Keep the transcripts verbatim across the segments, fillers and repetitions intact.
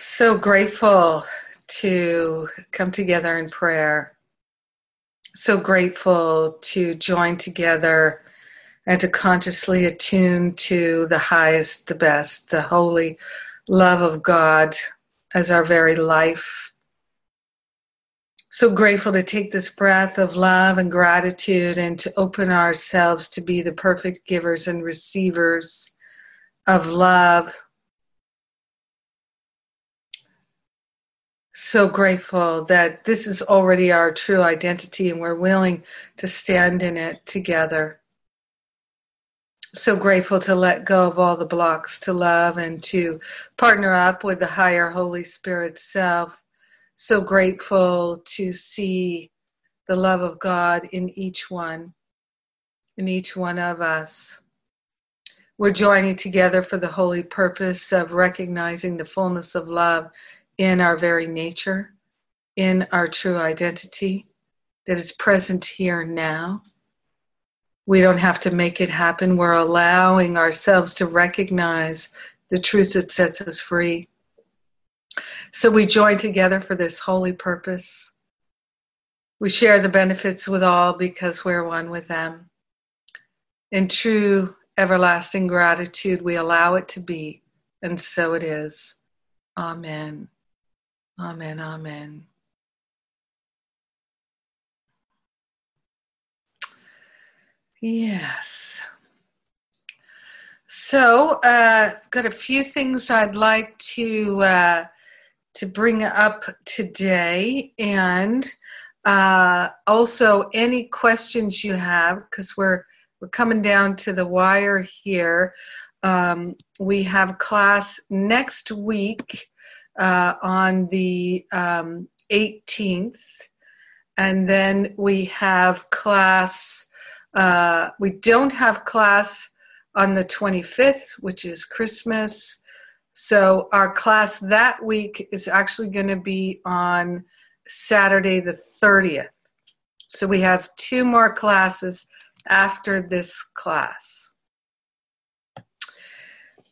So grateful to come together in prayer. So grateful to join together and to consciously attune to the highest, the best, the holy love of God as our very life. So grateful to take this breath of love and gratitude and to open ourselves to be the perfect givers and receivers of love. So grateful that this is already our true identity and we're willing to stand in it together. So grateful to let go of all the blocks to love and to partner up with the higher Holy Spirit self. So grateful to see the love of God in each one, in each one of us. We're joining together for the holy purpose of recognizing the fullness of love in our very nature, in our true identity that is present here now. We don't have to make it happen. We're allowing ourselves to recognize the truth that sets us free. So we join together for this holy purpose. We share the benefits with all because we're one with them. In true everlasting gratitude, we allow it to be, and so it is. Amen. Amen, amen. Yes. So, uh, got a few things I'd like to uh, to bring up today, and uh, also any questions you have, because we're we're coming down to the wire here. Um, we have class next week. Uh, on the um, eighteenth, and then we have class, uh, we don't have class on the twenty-fifth, which is Christmas, so our class that week is actually going to be on Saturday the thirtieth, so we have two more classes after this class,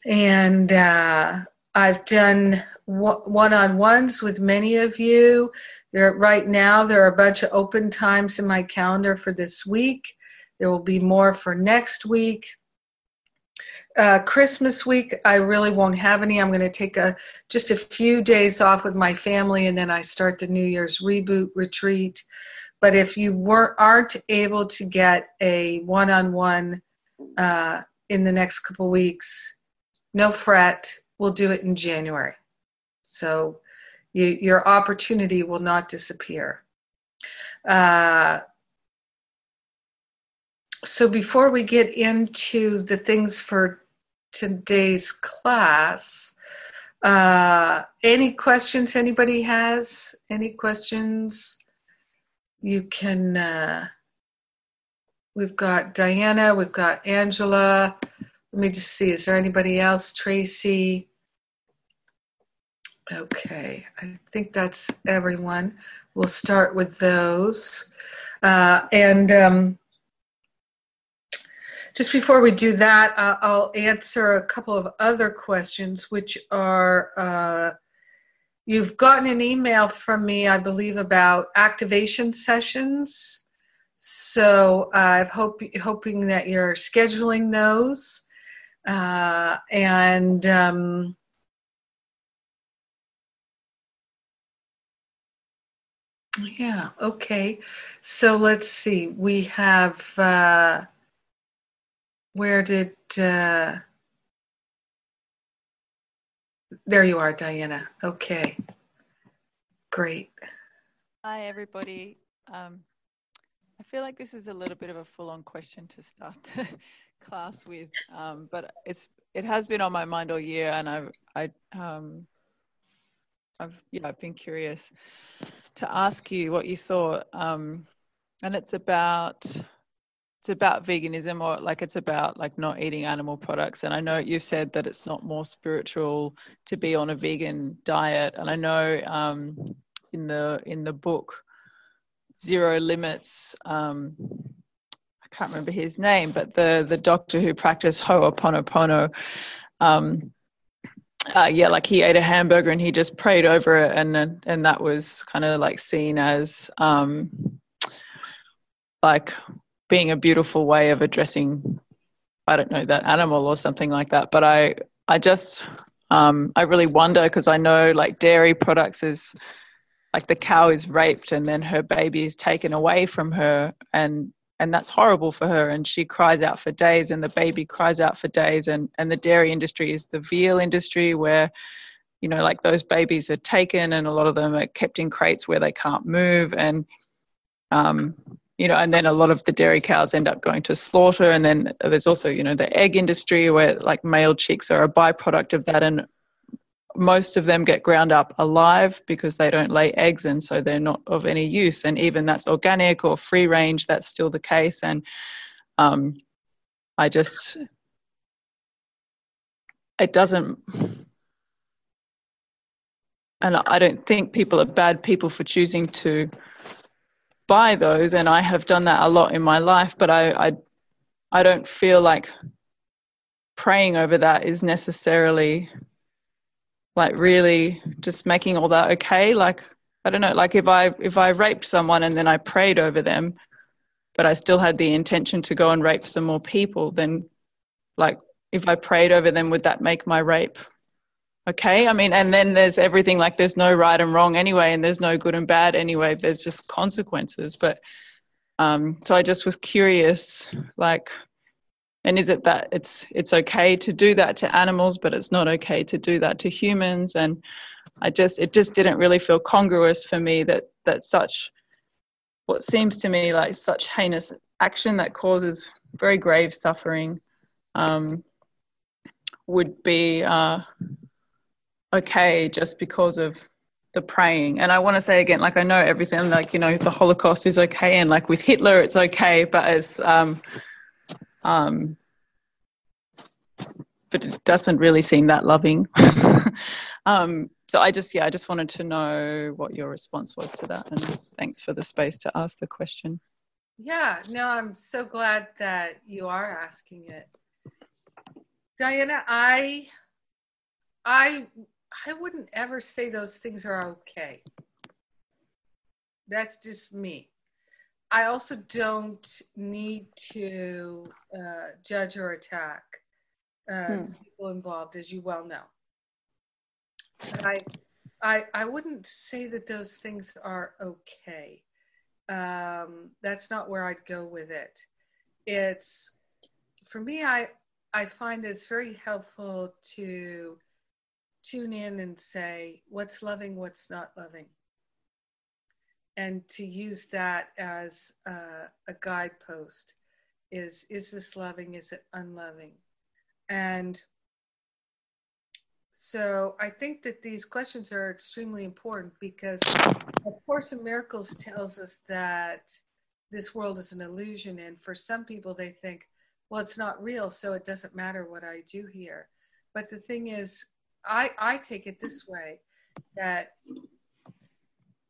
and uh, I've done one-on-ones with many of you. There, right now, there are a bunch of open times in my calendar for this week. There will be more for next week. Uh, Christmas week, I really won't have any. I'm going to take a just a few days off with my family, and then I start the New Year's reboot retreat. But if you were, aren't able to get a one-on-one uh, in the next couple weeks, no fret. We'll do it in January. So you, your opportunity will not disappear. Uh, so before we get into the things for today's class, uh, any questions anybody has? Any questions? You can, uh, we've got Diana, we've got Angela. Let me just see, is there anybody else? Tracy? Okay, I think that's everyone. We'll start with those. Uh, and um, just before we do that, uh, I'll answer a couple of other questions, which are, uh, you've gotten an email from me, I believe, about activation sessions. So I'm hope, hoping that you're scheduling those. Uh, and... Um, Yeah, okay. So let's see. We have, uh, where did, uh, there you are, Diana. Okay, great. Hi, everybody. Um, I feel like this is a little bit of a full-on question to start the class with, um, but it's it has been on my mind all year, and I've, I, um, I've, yeah, I've been curious to ask you what you thought, um, and it's about it's about veganism, or like it's about like not eating animal products. And I know you've said that it's not more spiritual to be on a vegan diet. And I know um, in the in the book Zero Limits, um, I can't remember his name, but the the doctor who practiced ho'oponopono, um, uh, yeah, like he ate a hamburger and he just prayed over it, and and that was kind of like seen as um, like being a beautiful way of addressing, I don't know, that animal or something like that. But I I just um, I really wonder, because I know like dairy products is like the cow is raped and then her baby is taken away from her, and and that's horrible for her, and she cries out for days and the baby cries out for days, and, and the dairy industry is the veal industry where, you know, like those babies are taken and a lot of them are kept in crates where they can't move, and, um, you know, and then a lot of the dairy cows end up going to slaughter. And then there's also, you know, the egg industry where like male chicks are a byproduct of that, and most of them get ground up alive because they don't lay eggs, and so they're not of any use. And even that's organic or free range, that's still the case. And um, I just, it doesn't, and I don't think people are bad people for choosing to buy those. And I have done that a lot in my life, but I, I, I don't feel like praying over that is necessarily like really just making all that okay. Like, I don't know, like if I if I raped someone and then I prayed over them, but I still had the intention to go and rape some more people, then like if I prayed over them, would that make my rape okay? I mean, and then there's everything, like there's no right and wrong anyway, and there's no good and bad anyway, there's just consequences. But um, so I just was curious, like, and is it that it's it's okay to do that to animals, but it's not okay to do that to humans? And I just it just didn't really feel congruous for me that that such, what seems to me like such heinous action that causes very grave suffering, um, would be uh, okay just because of the praying. And I want to say again, like I know everything, like, you know, the Holocaust is okay, and like with Hitler it's okay, but it's um, Um, but it doesn't really seem that loving. um, so I just, yeah, I just wanted to know what your response was to that. And thanks for the space to ask the question. Yeah, no, I'm so glad that you are asking it. Diana, I, I, I wouldn't ever say those things are okay. That's just me. I also don't need to uh, judge or attack uh, hmm. people involved, as you well know. I, I, I wouldn't say that those things are okay. Um, that's not where I'd go with it. It's, for me, I, I find it's very helpful to tune in and say, what's loving, what's not loving, and to use that as uh, a guidepost. Is, is this loving, is it unloving? And so I think that these questions are extremely important, because A Course in Miracles tells us that this world is an illusion. And for some people, they think, well, it's not real, so it doesn't matter what I do here. But the thing is, I, I take it this way, that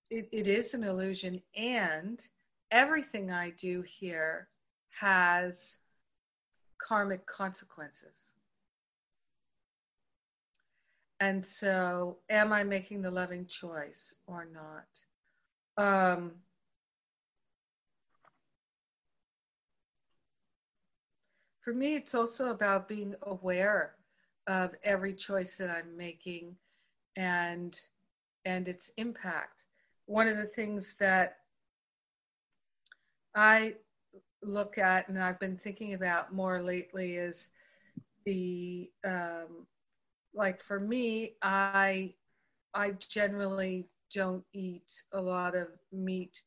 It, it is an illusion, and everything I do here has karmic consequences. And so, am I making the loving choice or not? Um, for me, it's also about being aware of every choice that I'm making and and its impact. One of the things that I look at and I've been thinking about more lately is the, um, like for me, I, I generally don't eat a lot of meat,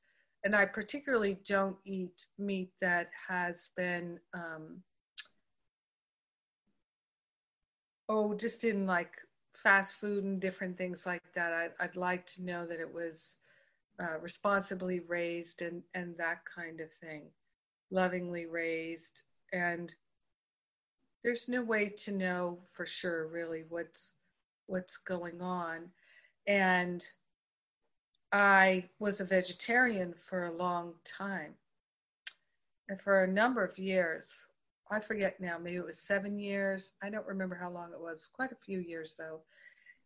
and I particularly don't eat meat that has been, um, oh, just in like fast food and different things like that. I, I'd like to know that it was Uh, responsibly raised and, and that kind of thing, lovingly raised. And there's no way to know for sure really what's what's going on. And I was a vegetarian for a long time, and for a number of years, I forget now, maybe it was seven years. I don't remember how long it was, quite a few years though.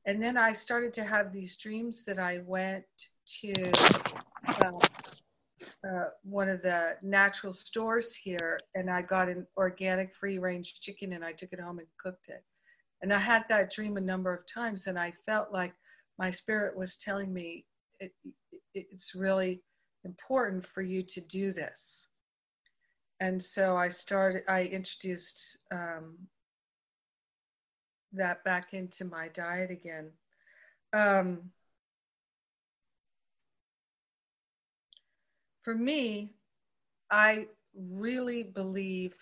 And then I started to have these dreams that I went to uh, uh, one of the natural stores here, and I got an organic free range chicken and I took it home and cooked it. And I had that dream a number of times, and I felt like my spirit was telling me, it, it, it's really important for you to do this. And so I started, I introduced um, that back into my diet again. Um, for me, I really believe,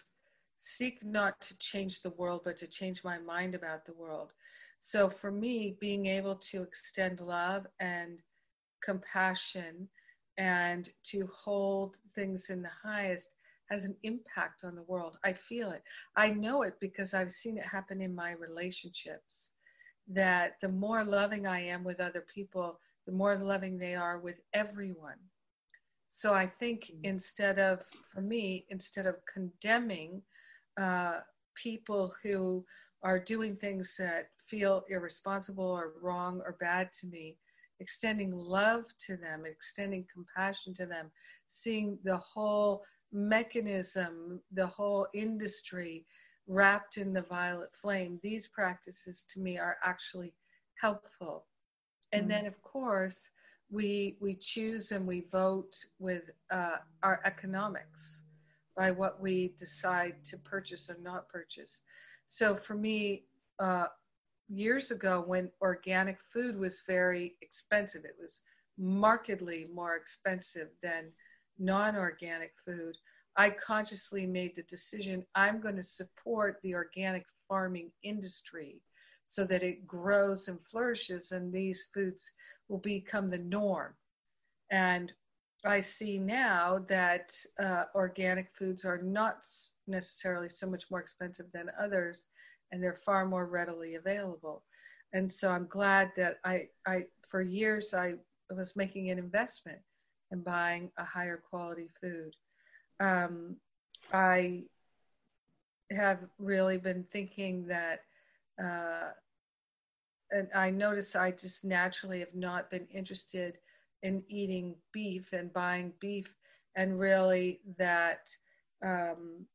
seek not to change the world, but to change my mind about the world. So for me, being able to extend love and compassion and to hold things in the highest has an impact on the world. I feel it. I know it because I've seen it happen in my relationships, that the more loving I am with other people, the more loving they are with everyone. So I think mm-hmm. instead of, for me, instead of condemning uh, people who are doing things that feel irresponsible or wrong or bad to me, extending love to them, extending compassion to them, seeing the whole mechanism, the whole industry wrapped in the violet flame. These practices to me are actually helpful. And mm-hmm. then of course, we we choose and we vote with uh, our economics by what we decide to purchase or not purchase. So for me, uh, years ago when organic food was very expensive, it was markedly more expensive than non-organic food, I consciously made the decision, I'm going to support the organic farming industry so that it grows and flourishes and these foods will become the norm. And I see now that uh, organic foods are not necessarily so much more expensive than others, and they're far more readily available. And so I'm glad that I, I for years, I was making an investment and buying a higher quality food. Um, I have really been thinking that, uh, and I notice I just naturally have not been interested in eating beef and buying beef, and really that um,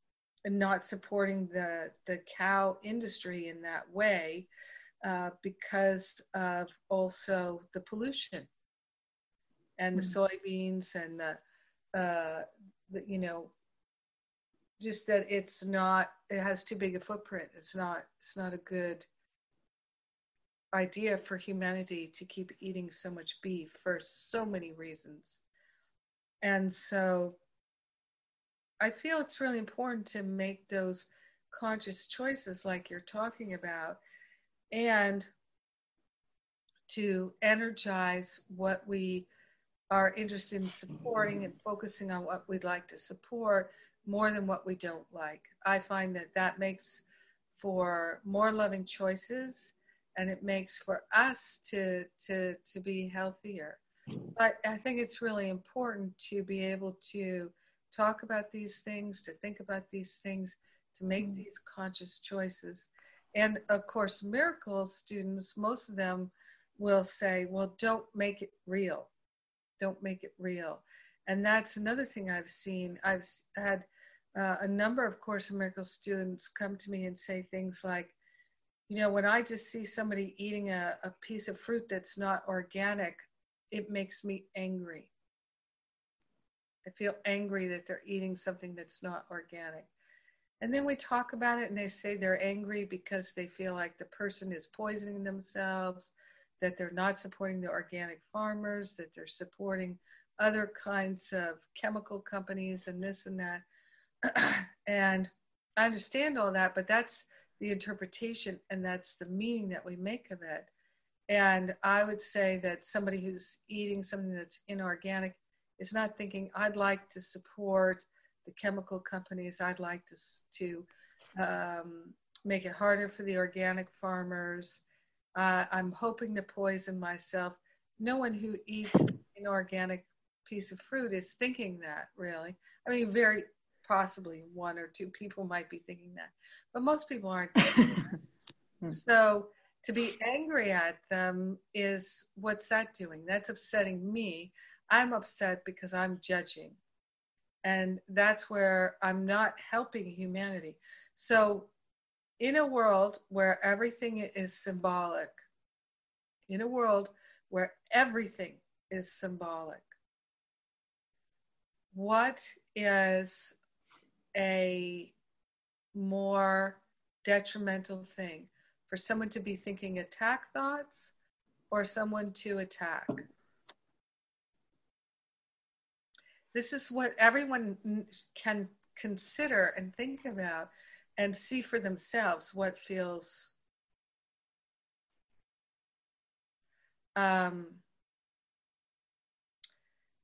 not supporting the, the cow industry in that way uh, because of also the pollution. And the soybeans and the, uh, the, you know, just that it's not, it has too big a footprint. It's not, it's not a good idea for humanity to keep eating so much beef for so many reasons. And so I feel it's really important to make those conscious choices like you're talking about, and to energize what we are interested in supporting and focusing on what we'd like to support more than what we don't like. I find that that makes for more loving choices, and it makes for us to to to be healthier. But I think it's really important to be able to talk about these things, to think about these things, to make these conscious choices. And of course, miracle students, most of them will say, well, don't make it real. Don't make it real. And that's another thing I've seen. I've had uh, a number of Course in Miracles students come to me and say things like, you know, when I just see somebody eating a, a piece of fruit that's not organic, it makes me angry. I feel angry that they're eating something that's not organic. And then we talk about it, and they say they're angry because they feel like the person is poisoning themselves, that they're not supporting the organic farmers, that they're supporting other kinds of chemical companies and this and that. And I understand all that, but that's the interpretation and that's the meaning that we make of it. And I would say that somebody who's eating something that's inorganic is not thinking, I'd like to support the chemical companies, I'd like to, to um, make it harder for the organic farmers, Uh, I'm hoping to poison myself. No one who eats an inorganic piece of fruit is thinking that, really. I mean, very possibly one or two people might be thinking that, but most people aren't thinking that. So to be angry at them is, what's that doing? That's upsetting me. I'm upset because I'm judging. And that's where I'm not helping humanity. So in a world where everything is symbolic, in a world where everything is symbolic, what is a more detrimental thing? For someone to be thinking attack thoughts or someone to attack? This is what everyone can consider and think about and see for themselves what feels um,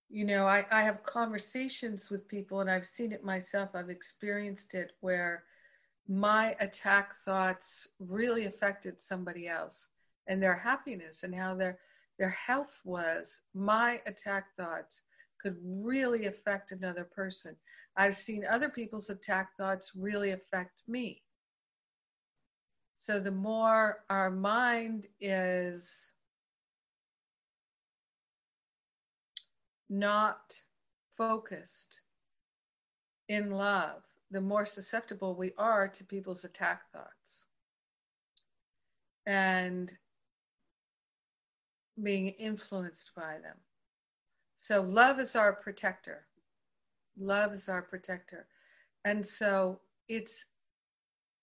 you know, I, I have conversations with people, and I've seen it myself, I've experienced it, where my attack thoughts really affected somebody else and their happiness and how their their health was. My attack thoughts could really affect another person. I've seen other people's attack thoughts really affect me. So the more our mind is not focused in love, the more susceptible we are to people's attack thoughts. And being influenced by them. So love is our protector. Love is our protector. And so it's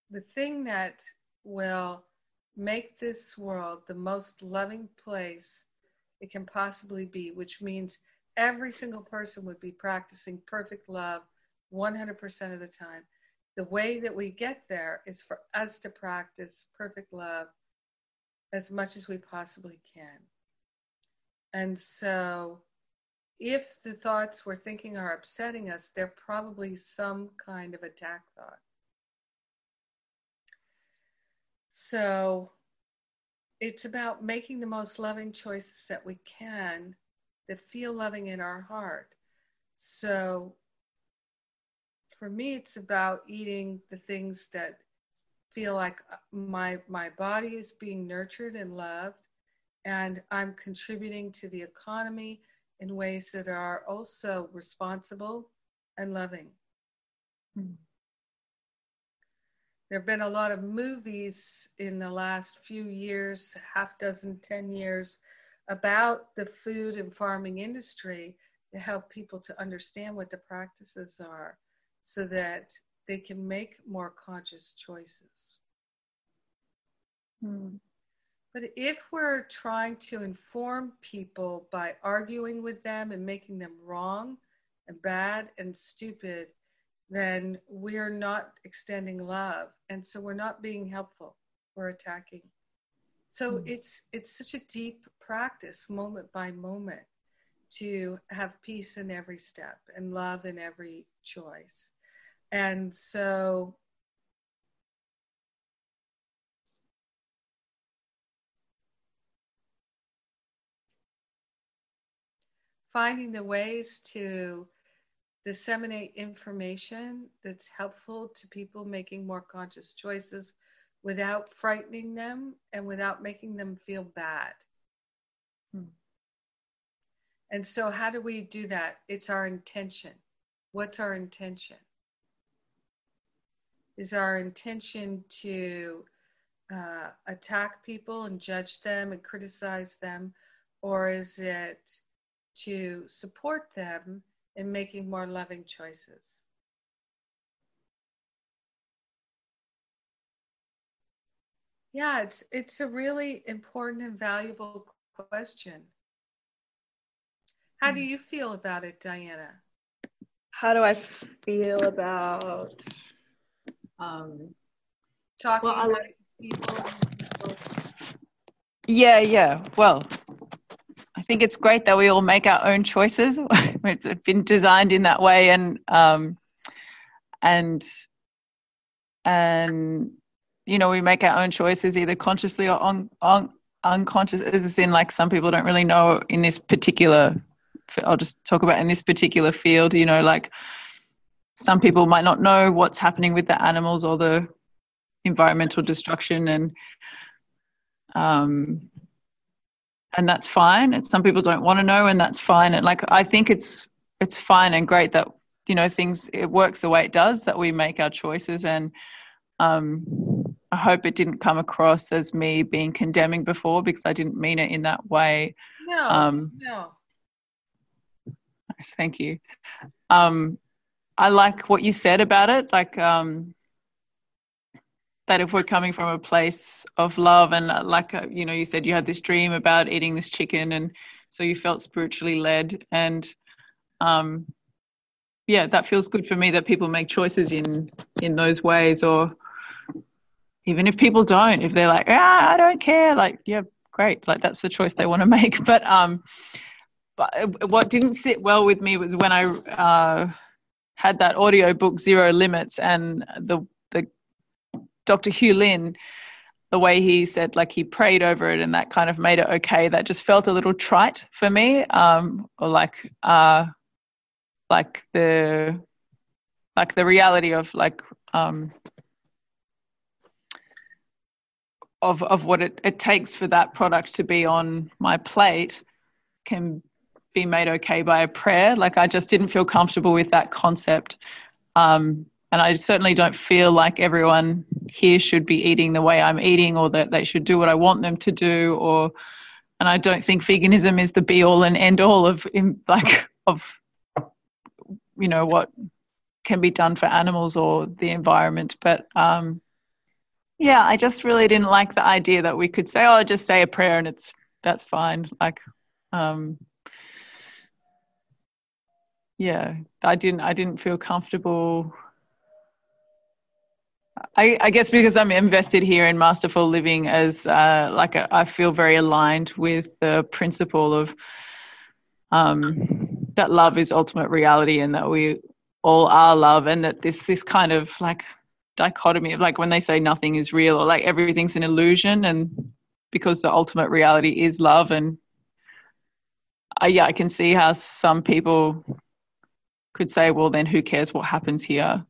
the thing that will make this world the most loving place it can possibly be, which means every single person would be practicing perfect love one hundred percent of the time. The way that we get there is for us to practice perfect love as much as we possibly can. And so if the thoughts we're thinking are upsetting us, they're probably some kind of attack thought. So it's about making the most loving choices that we can that feel loving in our heart. So for me, it's about eating the things that feel like my my body is being nurtured and loved, and I'm contributing to the economy in ways that are also responsible and loving. Mm. There have been a lot of movies in the last few years, half dozen, ten years, about the food and farming industry to help people to understand what the practices are so that they can make more conscious choices. Mm. But if we're trying to inform people by arguing with them and making them wrong and bad and stupid, then we're not extending love. And so we're not being helpful. We're attacking. So mm. it's it's such a deep practice, moment by moment, to have peace in every step and love in every choice. And so finding the ways to disseminate information that's helpful to people making more conscious choices without frightening them and without making them feel bad. Hmm. And so how do we do that? It's our intention. What's our intention? Is our intention to uh, attack people and judge them and criticize them? Or is it to support them in making more loving choices? Yeah, it's it's a really important and valuable question. How do you feel about it, Diana? How do I feel about um, talking well, about like, people? Yeah, yeah. Well, I think it's great that we all make our own choices. It's been designed in that way, and um, and and you know, we make our own choices either consciously or on on unconscious. As in, like, some people don't really know in this particular. I'll just talk about in this particular field. You know, like some people might not know what's happening with the animals or the environmental destruction, and um, and that's fine. And some people don't want to know, and that's fine. And like, I think it's it's fine and great that, you know, things, it works the way it does, that we make our choices. And um, I hope it didn't come across as me being condemning before, because I didn't mean it in that way. No, um, no. Nice, thank you. Um, I like what you said about it, like um, that if we're coming from a place of love, and like, you know, you said you had this dream about eating this chicken, and so you felt spiritually led, and um, yeah, that feels good for me that people make choices in, in those ways. Or even if people don't, if they're like, ah, I don't care, like, yeah, great. Like, that's the choice they want to make. But, um, but what didn't sit well with me was when I uh, had that audio book, Zero Limits, and the, the Doctor Hew Len, the way he said, like, he prayed over it, and that kind of made it okay. That just felt a little trite for me. Um, or like, uh, like the, like the reality of like, um, of, of what it, it takes for that product to be on my plate can be made okay by a prayer. Like, I just didn't feel comfortable with that concept. Um, and I certainly don't feel like everyone here should be eating the way I'm eating, or that they should do what I want them to do. Or, and I don't think veganism is the be all and end all of, in, like, of, you know, what can be done for animals or the environment. But um, yeah, I just really didn't like the idea that we could say, oh, I'll just say a prayer and it's, that's fine. Like, um, yeah, I didn't, I didn't feel comfortable. I, I guess because I'm invested here in Masterful Living as uh, like, a, I feel very aligned with the principle of um, that love is ultimate reality, and that we all are love, and that this, this kind of like dichotomy of like when they say nothing is real, or like everything's an illusion, and because the ultimate reality is love. And I, yeah, I can see how some people could say, well, then who cares what happens here?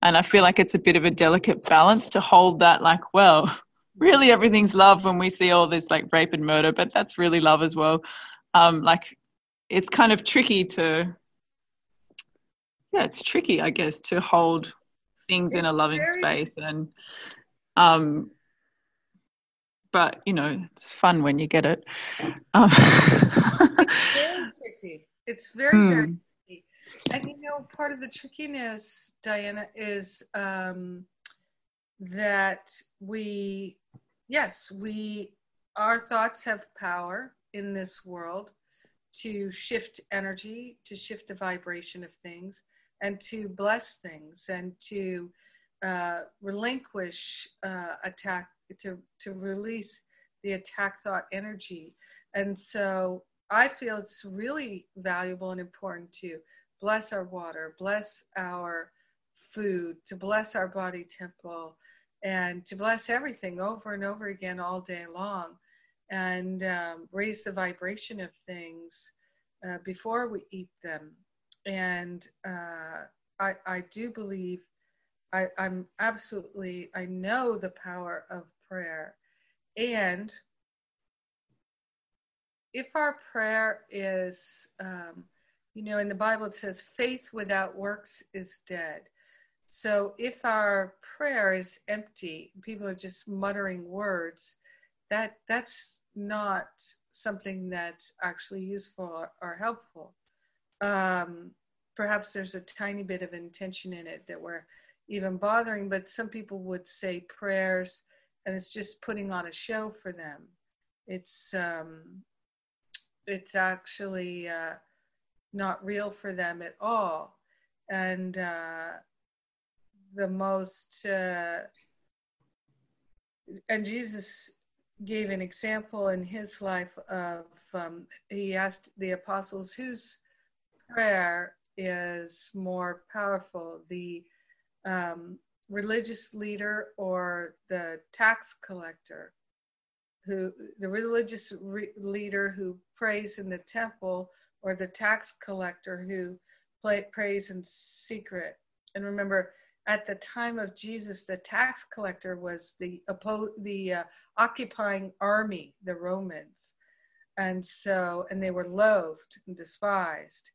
And I feel like it's a bit of a delicate balance to hold that, like, well, really everything's love when we see all this like rape and murder, but that's really love as well. Um, like, it's kind of tricky to, yeah, it's tricky, I guess, to hold things it's in a loving space. And, um, but you know, it's fun when you get it. Um. It's very tricky. It's very, mm. very tricky. And you know, part of the trickiness, Diana, is um, that we, yes, we, our thoughts have power in this world to shift energy, to shift the vibration of things, and to bless things, and to uh, relinquish uh, attack, to, to release the attack thought energy. And so I feel it's really valuable and important to bless our water, bless our food, to bless our body temple, and to bless everything over and over again all day long. And um, raise the vibration of things uh, before we eat them. And uh, I, I do believe, I, I'm absolutely, I know the power of prayer. And if our prayer is, um, you know, in the Bible it says, faith without works is dead. So if our prayer is empty, people are just muttering words, that that's not something that's actually useful or, or helpful. Um, perhaps there's a tiny bit of intention in it that we're even bothering, but some people would say prayers and it's just putting on a show for them. It's, um, it's actually uh, not real for them at all. And uh, the most, uh, and Jesus gave an example in his life of, um, he asked the apostles, whose prayer is more powerful, the um, religious leader or the tax collector? Who, the religious re- leader who prays in the temple, or the tax collector who play, prays in secret? And remember, at the time of Jesus, the tax collector was the oppo- the uh, occupying army, the Romans. And so, and they were loathed and despised.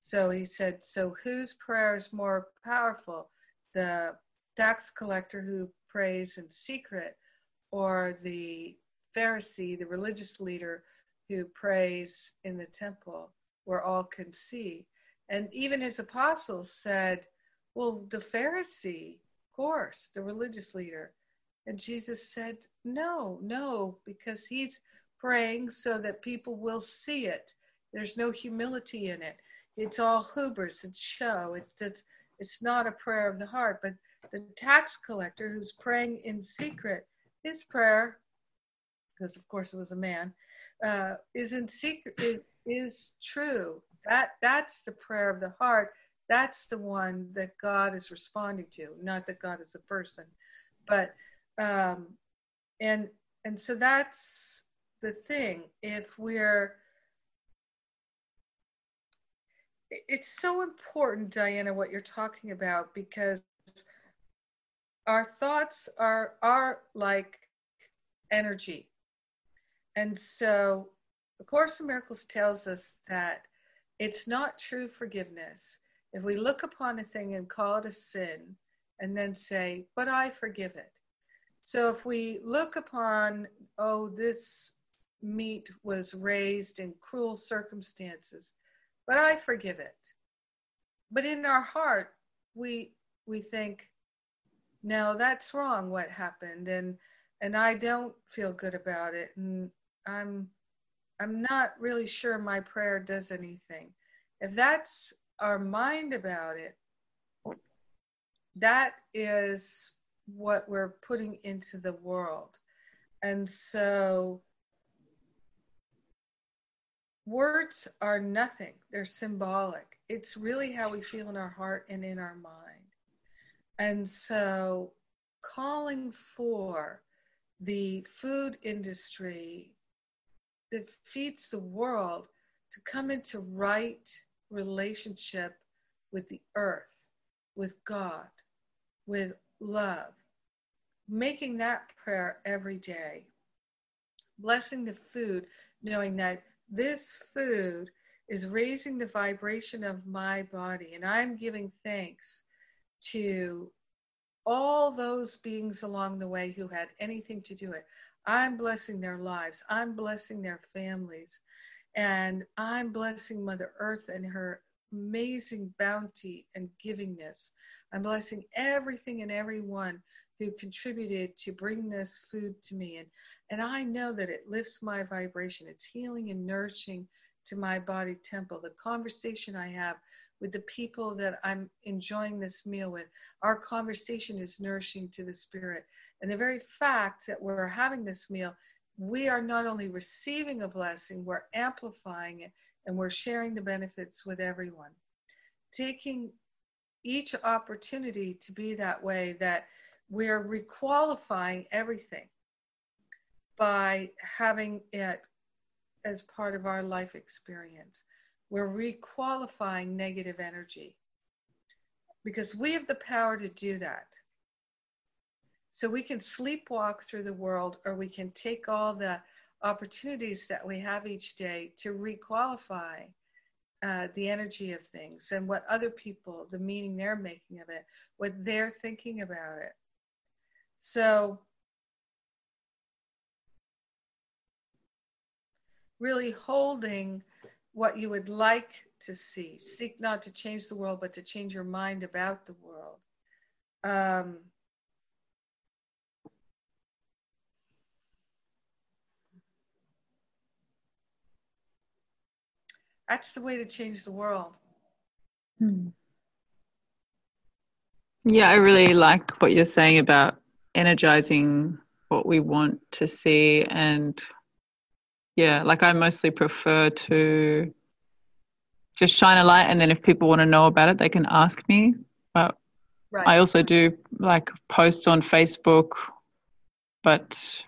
So he said, so whose prayer is more powerful? The tax collector who prays in secret, or the Pharisee, the religious leader who prays in the temple where all can see? And even his apostles said, well, the Pharisee, of course, the religious leader. And Jesus said, no, no, because he's praying so that people will see it. There's no humility in it. It's all hubris, it's show, it's, it's, it's not a prayer of the heart. But the tax collector who's praying in secret, his prayer, because of course it was a man, uh, is in secret, is, is true. That that's the prayer of the heart. That's the one that God is responding to, not that God is a person. But, um, and, and so that's the thing. If we're, it's so important, Diana, what you're talking about, because our thoughts are, are like energy. And so A Course in Miracles tells us that it's not true forgiveness if we look upon a thing and call it a sin and then say, but I forgive it. So if we look upon, oh, this meat was raised in cruel circumstances, but I forgive it. But in our heart, we we think, no, that's wrong what happened, and and I don't feel good about it, and I'm I'm not really sure my prayer does anything. If that's our mind about it, that is what we're putting into the world. And so words are nothing. They're symbolic. It's really how we feel in our heart and in our mind. And so calling for the food industry that feeds the world to come into right relationship with the earth, with God, with love, making that prayer every day, blessing the food, knowing that this food is raising the vibration of my body, and I'm giving thanks to all those beings along the way who had anything to do with it. I'm blessing their lives. I'm blessing their families. And I'm blessing Mother Earth and her amazing bounty and givingness. I'm blessing everything and everyone who contributed to bring this food to me. And, and I know that it lifts my vibration. It's healing and nourishing to my body temple. The conversation I have with the people that I'm enjoying this meal with, our conversation is nourishing to the spirit. And the very fact that we're having this meal, we are not only receiving a blessing, we're amplifying it, and we're sharing the benefits with everyone. Taking each opportunity to be that way, that we're requalifying everything by having it as part of our life experience. We're requalifying negative energy because we have the power to do that. So we can sleepwalk through the world, or we can take all the opportunities that we have each day to requalify uh, the energy of things and what other people, the meaning they're making of it, what they're thinking about it. So really holding what you would like to see. Seek not to change the world, but to change your mind about the world. Um, That's the way to change the world. Yeah, I really like what you're saying about energizing what we want to see. And yeah, like I mostly prefer to just shine a light, and then if people want to know about it, they can ask me. But right. I also do like posts on Facebook, but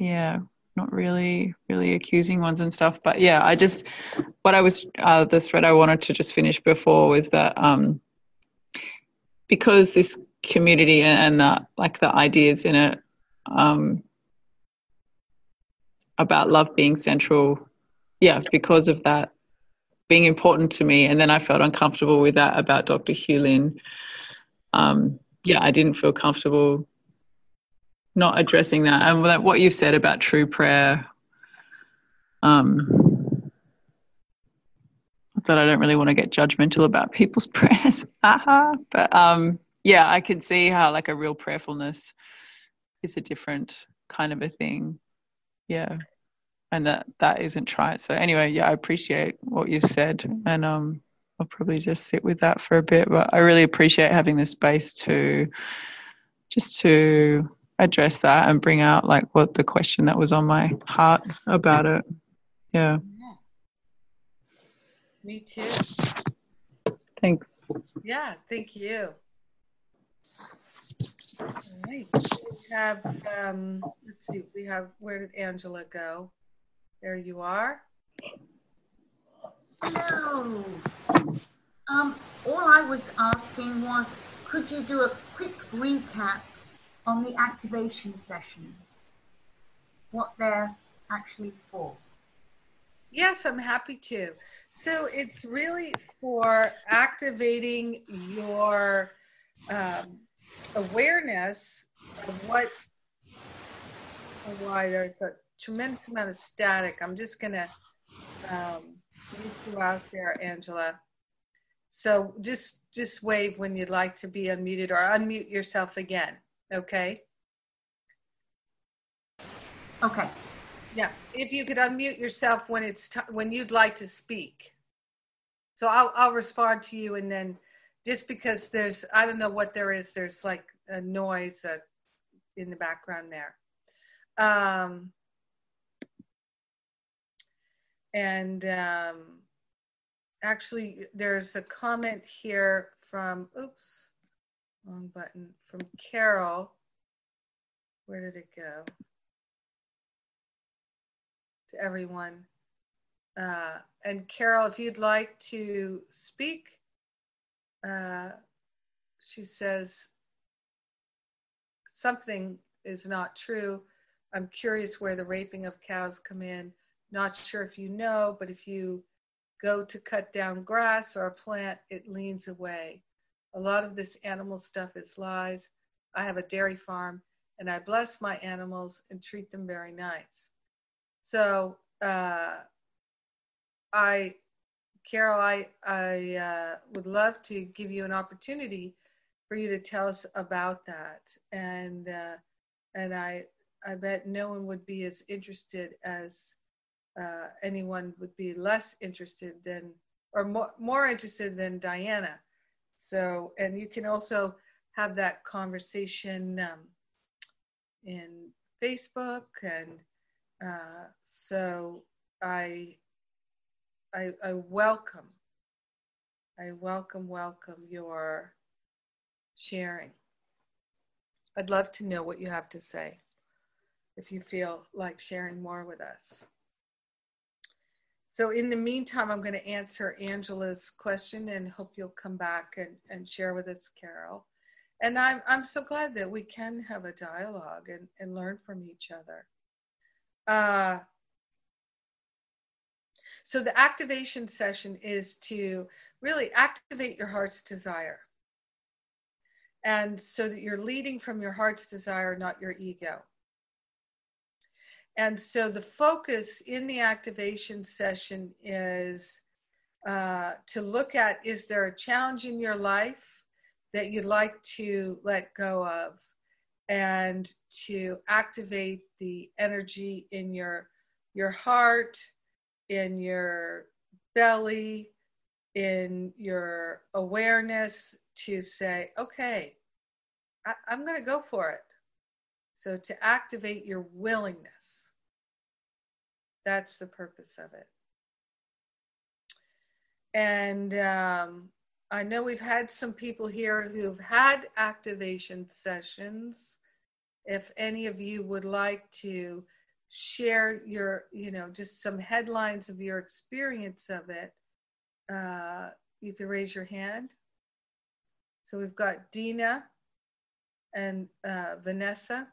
yeah, not really, really accusing ones and stuff. But yeah, I just, what I was, uh, the thread I wanted to just finish before was that um, because this community and the, like the ideas in it um, about love being central, yeah, because of that being important to me. And then I felt uncomfortable with that about Doctor Hew Len. Um, yeah, I didn't feel comfortable not addressing that. And that, what you've said about true prayer, um, that I don't really want to get judgmental about people's prayers. But um, yeah, I can see how like a real prayerfulness is a different kind of a thing. Yeah. And that that isn't right. So anyway, yeah, I appreciate what you've said, and um, I'll probably just sit with that for a bit. But I really appreciate having the space to just to address that and bring out like what the question that was on my heart about it. Yeah. Yeah. Me too. Thanks. Yeah. Thank you. All right. We have. Um, let's see. We have. Where did Angela go? There you are. Hello. Um, all I was asking was, could you do a quick recap on the activation sessions? What they're actually for? Yes, I'm happy to. So it's really for activating your um, awareness of what, and why there's a tremendous amount of static. I'm just gonna um, move you out there, Angela. So just just wave when you'd like to be unmuted, or unmute yourself again. Okay. Okay. Yeah. If you could unmute yourself when it's t- when you'd like to speak. So I'll I'll respond to you, and then just because there's I don't know what there is. There's like a noise uh, in the background there. Um. And um, actually, there's a comment here from, oops, wrong button, from Carol. Where did it go? To everyone. Uh, and Carol, if you'd like to speak, uh, she says, something is not true. I'm curious where the raping of cows come in. Not sure if you know, but if you go to cut down grass or a plant, it leans away. A lot of this animal stuff is lies. I have a dairy farm, and I bless my animals and treat them very nice. So, uh, I, Carol, I, I uh, would love to give you an opportunity for you to tell us about that. And uh, and I, I bet no one would be as interested as Uh, anyone would be less interested than, or more, more interested than Diana. So, and you can also have that conversation um, in Facebook. And uh, so I, I, I welcome, I welcome, welcome your sharing. I'd love to know what you have to say if you feel like sharing more with us. So in the meantime, I'm going to answer Angela's question, and hope you'll come back and, and share with us, Carol. And I'm, I'm so glad that we can have a dialogue and, and learn from each other. Uh, so the activation session is to really activate your heart's desire. And so that you're leading from your heart's desire, not your ego. And so the focus in the activation session is uh, to look at, is there a challenge in your life that you'd like to let go of, and to activate the energy in your, your heart, in your belly, in your awareness to say, okay, I, I'm going to go for it. So to activate your willingness. That's the purpose of it. And um, I know we've had some people here who've had activation sessions. If any of you would like to share your, you know, just some headlines of your experience of it, uh, you can raise your hand. So we've got Dina and uh, Vanessa.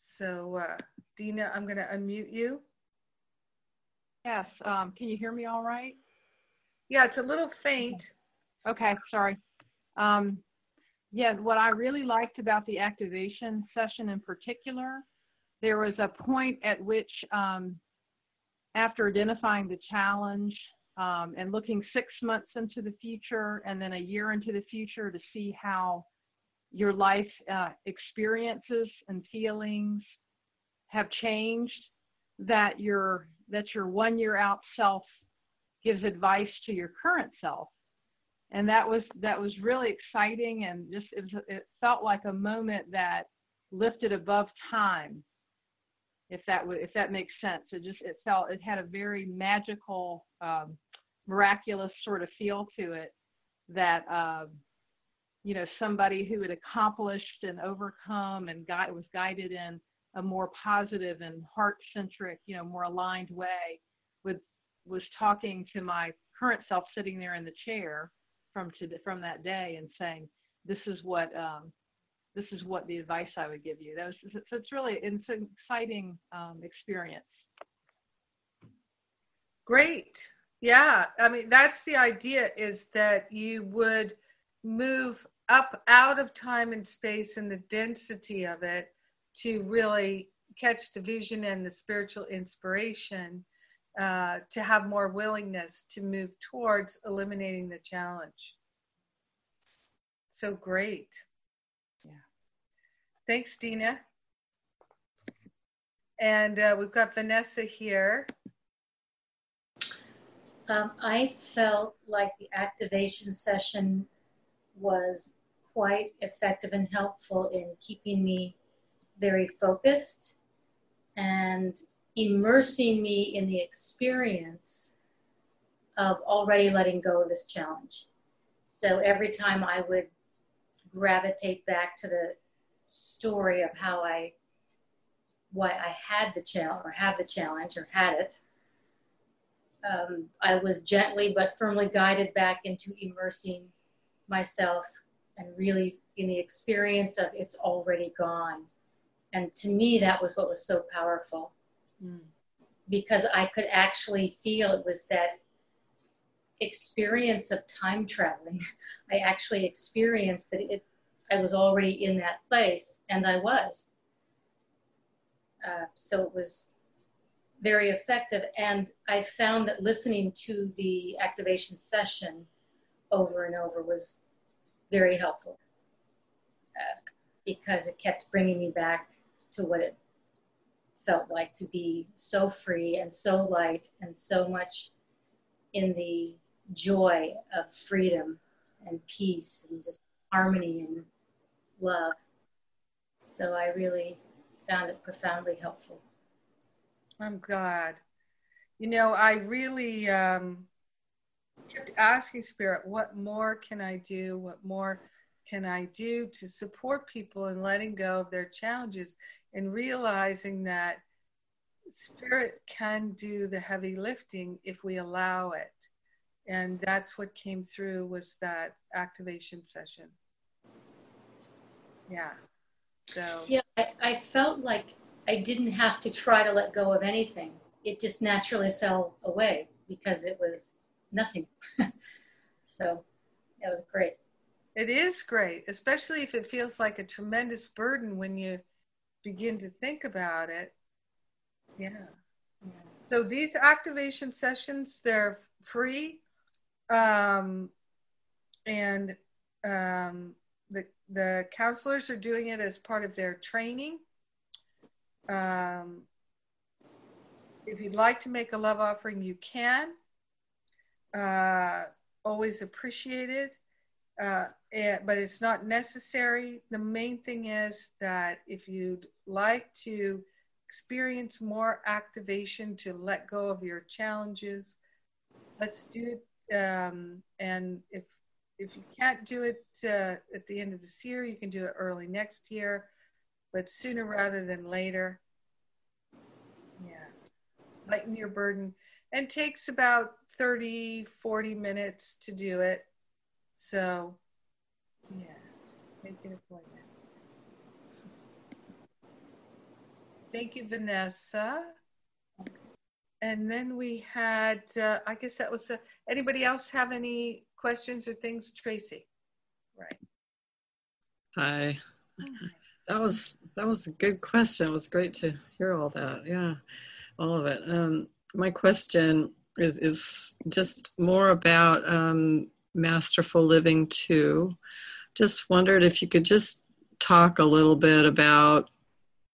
So uh, Dina, I'm going to unmute you. Yes. Um, can you hear me all right? Yeah, it's a little faint. Okay, okay sorry. Um, yeah, what I really liked about the activation session in particular, there was a point at which um, after identifying the challenge um, and looking six months into the future and then a year into the future to see how your life uh, experiences and feelings have changed, that your, that your one year out self gives advice to your current self. And that was, that was really exciting. And just, it, was, it felt like a moment that lifted above time. If that would, if that makes sense. It just, it felt, it had a very magical, um, miraculous sort of feel to it that, uh, you know, somebody who had accomplished and overcome and got, was guided in a more positive and heart-centric, you know, more aligned way with, was talking to my current self sitting there in the chair from to, from that day and saying, this is what, um, this is what the advice I would give you. That was, so it's really it's an exciting um, experience. Great. Yeah. I mean, that's the idea, is that you would move up out of time and space and the density of it to really catch the vision and the spiritual inspiration, uh, to have more willingness to move towards eliminating the challenge. So great. Thanks, Dina. And uh, we've got Vanessa here. Um, I felt like the activation session was quite effective and helpful in keeping me very focused and immersing me in the experience of already letting go of this challenge. So every time I would gravitate back to the story of how I, why I had the challenge or have the challenge or had it. Um, I was gently but firmly guided back into immersing myself and really in the experience of it's already gone. And to me, that was what was so powerful mm. because I could actually feel it was that experience of time traveling. I actually experienced that it, I was already in that place, and I was. Uh, so it was very effective. And I found that listening to the activation session over and over was very helpful uh, because it kept bringing me back to what it felt like to be so free and so light and so much in the joy of freedom and peace and just harmony and love. So I really found it profoundly helpful. I'm glad. You know, I really um, kept asking Spirit, what more can I do? What more can I do to support people in letting go of their challenges and realizing that Spirit can do the heavy lifting if we allow it. And that's what came through was that activation session. Yeah. So. Yeah, I, I felt like I didn't have to try to let go of anything. It just naturally fell away because it was nothing. So that was great. It is great, especially if it feels like a tremendous burden when you begin to think about it. Yeah. Yeah. So these activation sessions, they're free. Um, and um, the the counselors are doing it as part of their training. Um, if you'd like to make a love offering, you can. Uh, always appreciated, uh, and, but it's not necessary. The main thing is that if you'd like to experience more activation to let go of your challenges, let's do it. Um, and if If you can't do it uh, at the end of this year, you can do it early next year, but sooner rather than later. Yeah. Lighten your burden. And it takes about thirty, forty minutes to do it. So Yeah, make an appointment. Thank you, Vanessa. And then we had, uh, I guess that was, uh, anybody else have any questions or things? Tracy. Right. Hi. Hi. That was, that was a good question. It was great to hear all that. Yeah, all of it. Um, my question is, is just more about um, Masterful Living too. Just wondered if you could just talk a little bit about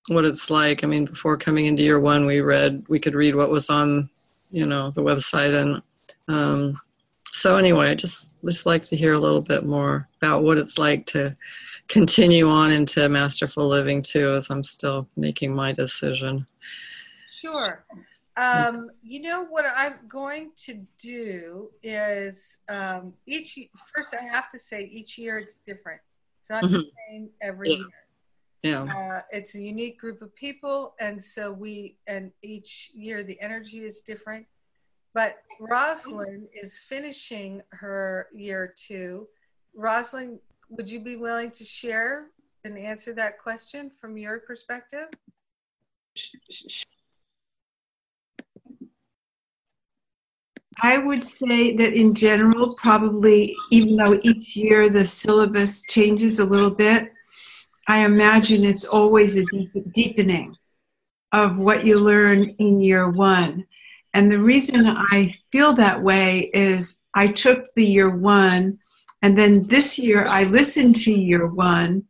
what it's like. I mean, before coming into year one, we read, we could read what was on, you know, the website. And um, so anyway, just, just like to hear a little bit more about what it's like to continue on into Masterful Living too, as I'm still making my decision. Sure. Um, you know, what I'm going to do is um, each, first I have to say each year it's different. It's not mm-hmm. the same every yeah. year. Yeah, uh, it's a unique group of people, and so we, and each year the energy is different. But Rosalind is finishing her year two. Rosalind, would you be willing to share and answer that question from your perspective? I would say that in general, probably, even though each year the syllabus changes a little bit, I imagine it's always a deep, deepening of what you learn in year one. And the reason I feel that way is I took the year one, and then this year I listened to year one,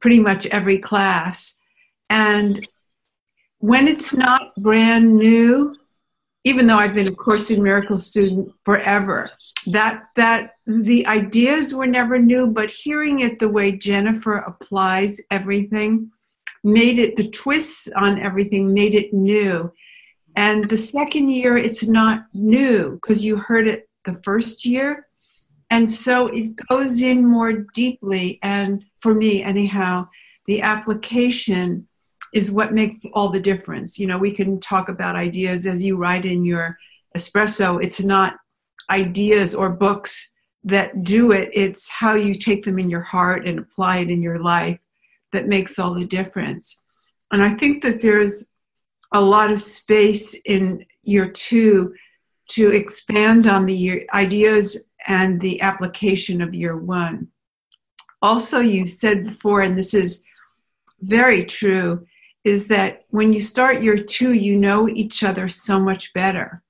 pretty much every class. And when it's not brand new, even though I've been a Course in Miracles student forever, that that the ideas were never new, but hearing it the way Jennifer applies everything made it, the twists on everything made it new. And the second year, it's not new because you heard it the first year. And so it goes in more deeply. And for me, anyhow, the application is what makes all the difference. You know, we can talk about ideas as you write in your espresso. It's not ideas or books that do it. It's how you take them in your heart and apply it in your life that makes all the difference. And I think that there's a lot of space in year two to expand on the year, ideas and the application of year one. Also, you said before, and this is very true, is that when you start year two, you know each other so much better.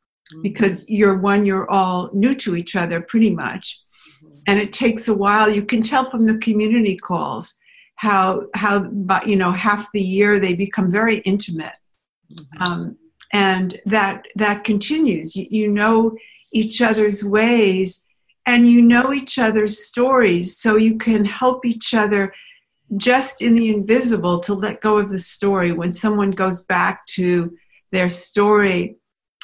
Because year one, you're all new to each other pretty much. Mm-hmm. And it takes a while. You can tell from the community calls how, how you know, half the year they become very intimate. Mm-hmm. Um, and that that continues. You, you know each other's ways and you know each other's stories. So you can help each other just in the invisible to let go of the story. When someone goes back to their story,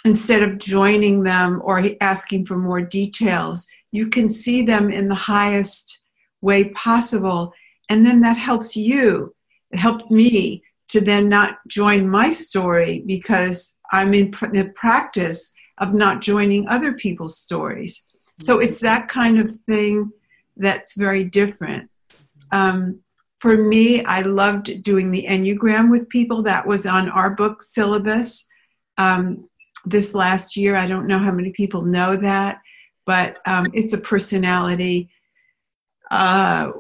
instead of joining them or asking for more details, you can see them in the highest way possible. And then that helps you. It helped me to then not join my story because I'm in the practice of not joining other people's stories. So it's that kind of thing that's very different. Um, for me, I loved doing the Enneagram with people. That was on our book syllabus. Um, This last year, I don't know how many people know that, but um, it's a personality uh,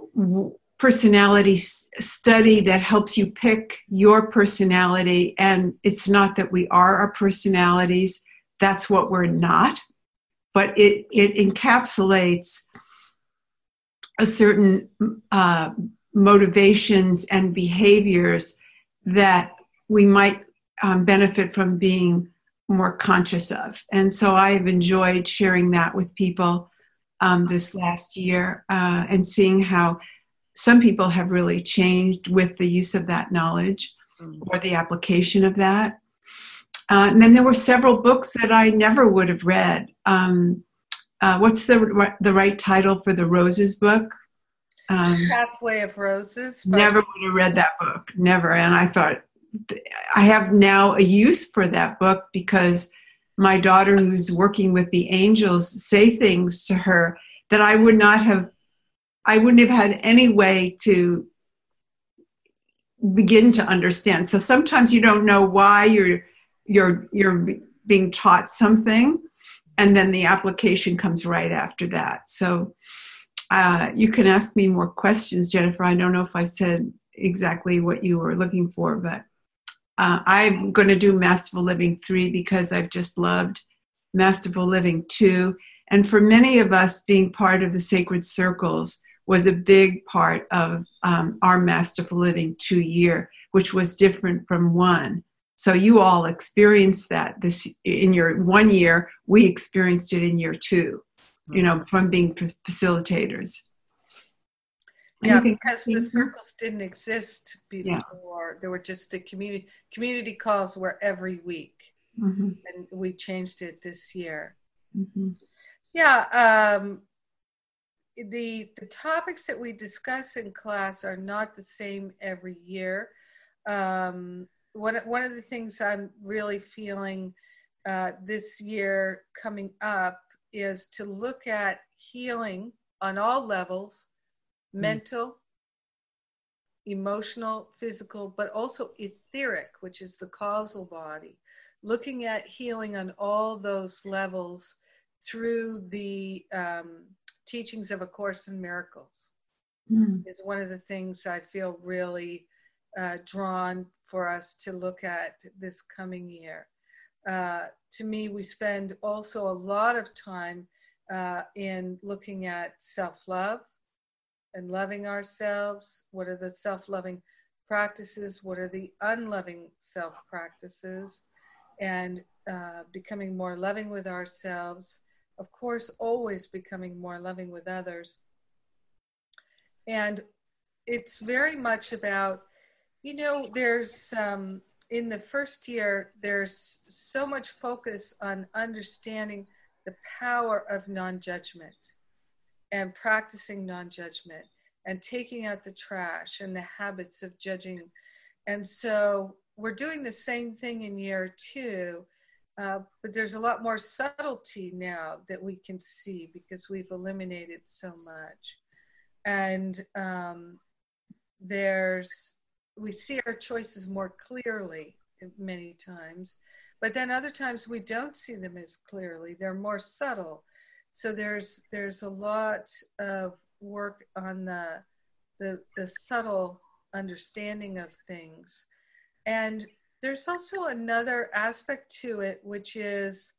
personality s- study that helps you pick your personality. And it's not that we are our personalities. That's what we're not. But it, it encapsulates a certain uh, motivations and behaviors that we might um, benefit from being more conscious of. And so I've enjoyed sharing that with people um, this last year uh, and seeing how some people have really changed with the use of that knowledge or the application of that. Uh, and then there were several books that I never would have read. Um, uh, what's the the right title for the Roses book? Um, Pathway of Roses. Never would have read that book. Never. And I thought, I have now a use for that book because my daughter who's working with the angels say things to her that I would not have I wouldn't have had any way to begin to understand. So sometimes you don't know why you're you're you're being taught something, and then the application comes right after that. So uh, you can ask me more questions, Jennifer. I don't know if I said exactly what you were looking for, but uh, I'm going to do Masterful Living three because I've just loved Masterful Living two. And for many of us, being part of the Sacred Circles was a big part of um, our Masterful Living two-year, which was different from one. So you all experienced that this in your one year. We experienced it in year two, you know, from being facilitators. Yeah, because the circles didn't exist before. Yeah. There were just the community community calls were every week, mm-hmm. and we changed it this year. Mm-hmm. Yeah, um, the the topics that we discuss in class are not the same every year. Um, one one of the things I'm really feeling uh, this year coming up is to look at healing on all levels. Mental, emotional, physical, but also etheric, which is the causal body. Looking at healing on all those levels through the um, teachings of A Course in Miracles mm. is one of the things I feel really uh, drawn for us to look at this coming year. Uh, to me, we spend also a lot of time uh, in looking at self-love, and loving ourselves. What are the self-loving practices? What are the unloving self practices? And uh, becoming more loving with ourselves. Of course, always becoming more loving with others. And it's very much about, you know, there's um, in the first year, there's so much focus on understanding the power of non-judgment. And practicing non-judgment and taking out the trash and the habits of judging. And so we're doing the same thing in year two, uh, but there's a lot more subtlety now that we can see because we've eliminated so much. And um, there's, we see our choices more clearly many times, but then other times we don't see them as clearly. They're more subtle. So there's there's a lot of work on the, the the subtle understanding of things. And there's also another aspect to it, which is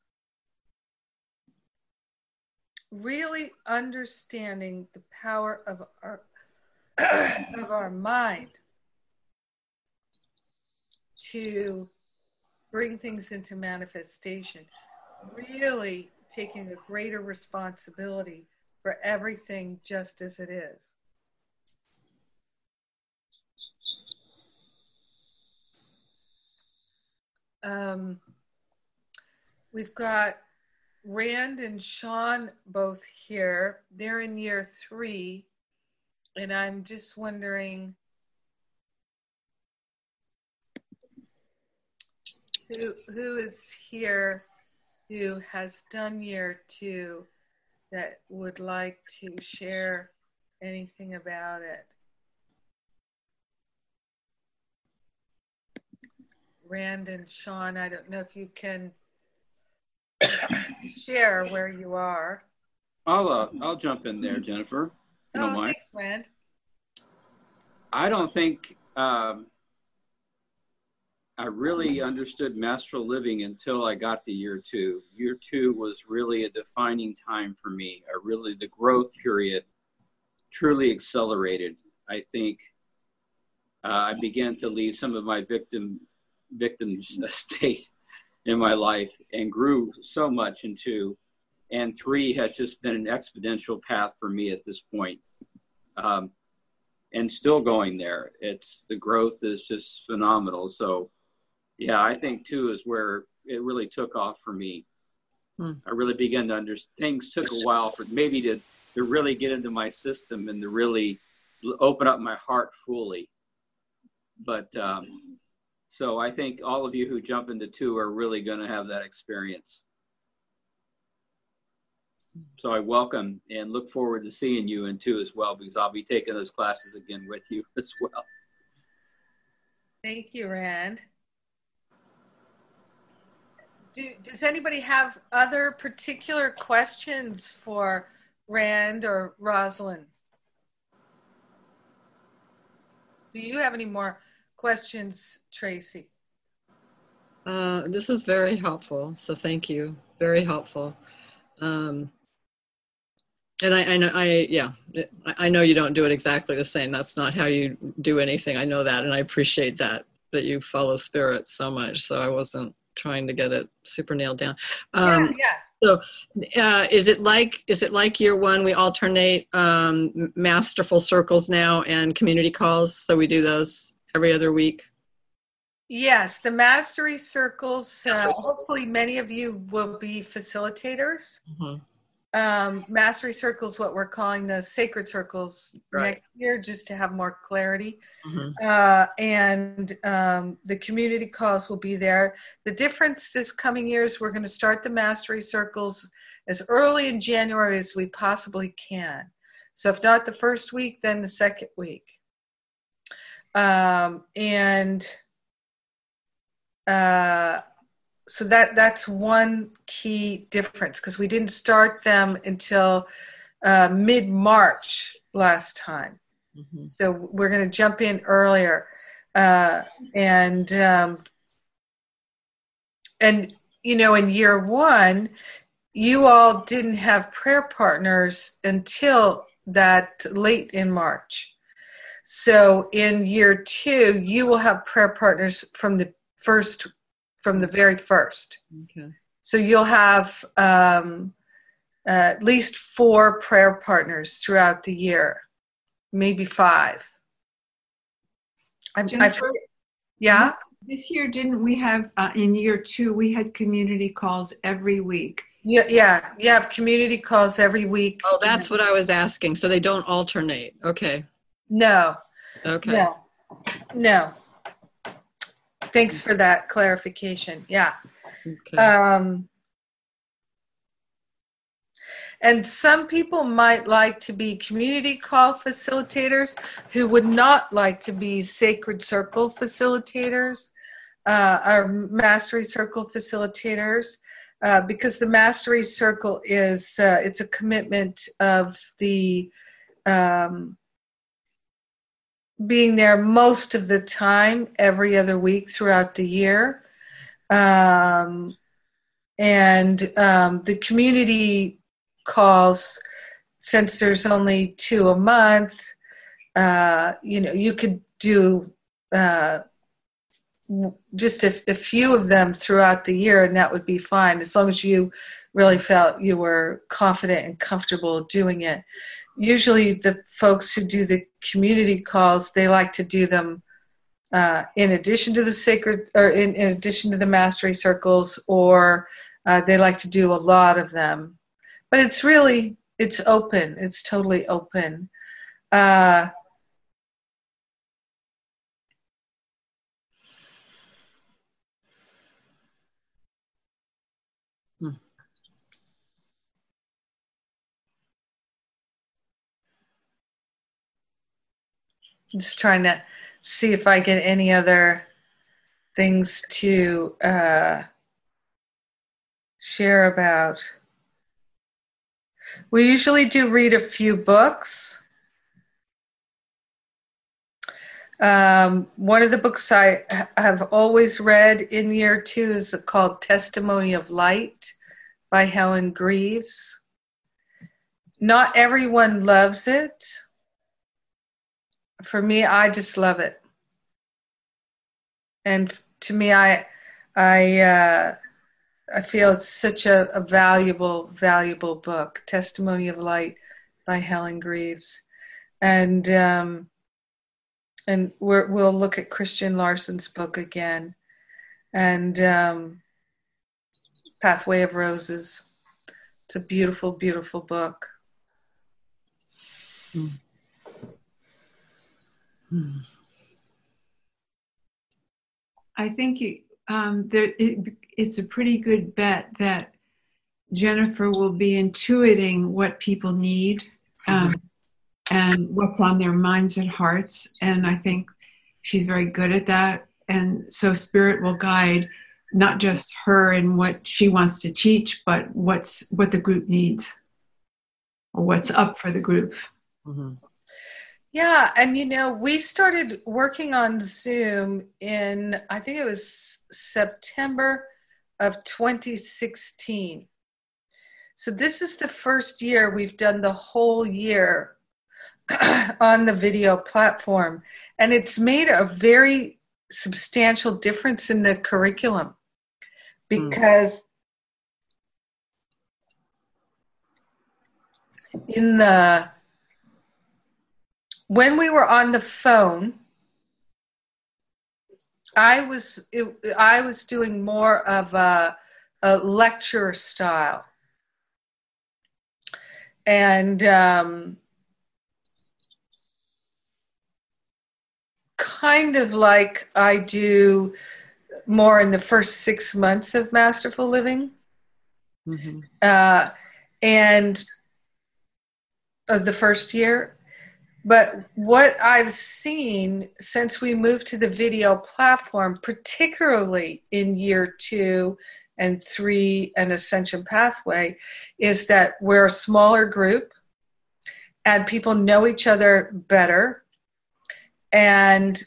really understanding the power of our of our mind to bring things into manifestation. Really taking a greater responsibility for everything just as it is. Um, we've got Rand and Sean both here. They're in year three, and I'm just wondering who who is here who has done year two that would like to share anything about it. Rand and Sean, I don't know if you can share where you are. I'll uh, I'll jump in there, Jennifer. You don't mind. Thanks, Rand. I don't think um, I really understood Masterful Living until I got to year two. Year two was really a defining time for me. I really, the growth period truly accelerated. I think uh, I began to leave some of my victim, victim's state in my life and grew so much in two. And three has just been an exponential path for me at this point. Um, and still going there. It's, the growth is just phenomenal. So, yeah, I think two is where it really took off for me. Hmm. I really began to understand. Things took a while for maybe to, to really get into my system and to really open up my heart fully. But um, so I think all of you who jump into two are really going to have that experience. So I welcome and look forward to seeing you in two as well, because I'll be taking those classes again with you as well. Thank you, Rand. Do, does anybody have other particular questions for Rand or Rosalyn? Do you have any more questions, Tracy? Uh, this is very helpful, so thank you. Very helpful. Um, and I, I know, I, yeah, I know you don't do it exactly the same. That's not how you do anything. I know that, and I appreciate that, that you follow spirit so much. So I wasn't trying to get it super nailed down. Um, yeah, yeah. So uh, is it like, is it like year one, we alternate um, masterful circles now and community calls? So we do those every other week? Yes, the mastery circles, uh, hopefully many of you will be facilitators. Mm-hmm. Um, mastery circles, what we're calling the sacred circles right. next year, just to have more clarity. Mm-hmm. Uh, and um, the community calls will be there. The difference this coming year is we're going to start the mastery circles as early in January as we possibly can. So if not the first week, then the second week. Um, and... Uh, so that, that's one key difference, because we didn't start them until uh, mid-March last time. Mm-hmm. So we're going to jump in earlier. Uh, and, um, and, you know, in year one, you all didn't have prayer partners until that late in March. So in year two, you will have prayer partners from the First, from the very first. Okay. So you'll have um, uh, at least four prayer partners throughout the year, maybe five. I'm, Jennifer, I, yeah. This, this year, didn't we have uh, in year two? We had community calls every week. Yeah, yeah, you have community calls every week. Oh, that's what I was asking. So they don't alternate. Okay. No. Okay. No. No. Thanks for that clarification. Yeah. Okay. Um, and some people might like to be community call facilitators who would not like to be sacred circle facilitators uh, or mastery circle facilitators uh, because the mastery circle is, uh, it's a commitment of the um being there most of the time, every other week throughout the year. Um, and um, the community calls, since there's only two a month, uh, you know, you could do uh, just a, a few of them throughout the year, and that would be fine, as long as you really felt you were confident and comfortable doing it. Usually the folks who do the community calls, they like to do them uh, in addition to the sacred or in, in addition to the mastery circles, or uh, they like to do a lot of them. But it's really, it's open. It's totally open. Uh, Just trying to see if I get any other things to uh, share about. We usually do read a few books. Um, one of the books I have always read in year two is called Testimony of Light by Helen Greaves. Not everyone loves it. For me, I just love it. And to me, I I, uh, I feel it's such a, a valuable, valuable book, Testimony of Light by Helen Greaves. And um, and we're, we'll look at Christian Larson's book again, and um, Pathway of Roses. It's a beautiful, beautiful book. Mm. I think you, um, there, it, it's a pretty good bet that Jennifer will be intuiting what people need um, and what's on their minds and hearts. And I think she's very good at that. And so Spirit will guide not just her and what she wants to teach, but what's what the group needs or what's up for the group. Mm-hmm. Yeah. And, you know, we started working on Zoom in, I think it was September of twenty sixteen. So this is the first year we've done the whole year on the video platform. And it's made a very substantial difference in the curriculum because mm. in the when we were on the phone, I was it, I was doing more of a, a lecture style, and um, kind of like I do more in the first six months of Masterful Living, mm-hmm. uh, and of the first year. But what I've seen since we moved to the video platform, particularly in year two and three and Ascension Pathway, is that we're a smaller group and people know each other better, and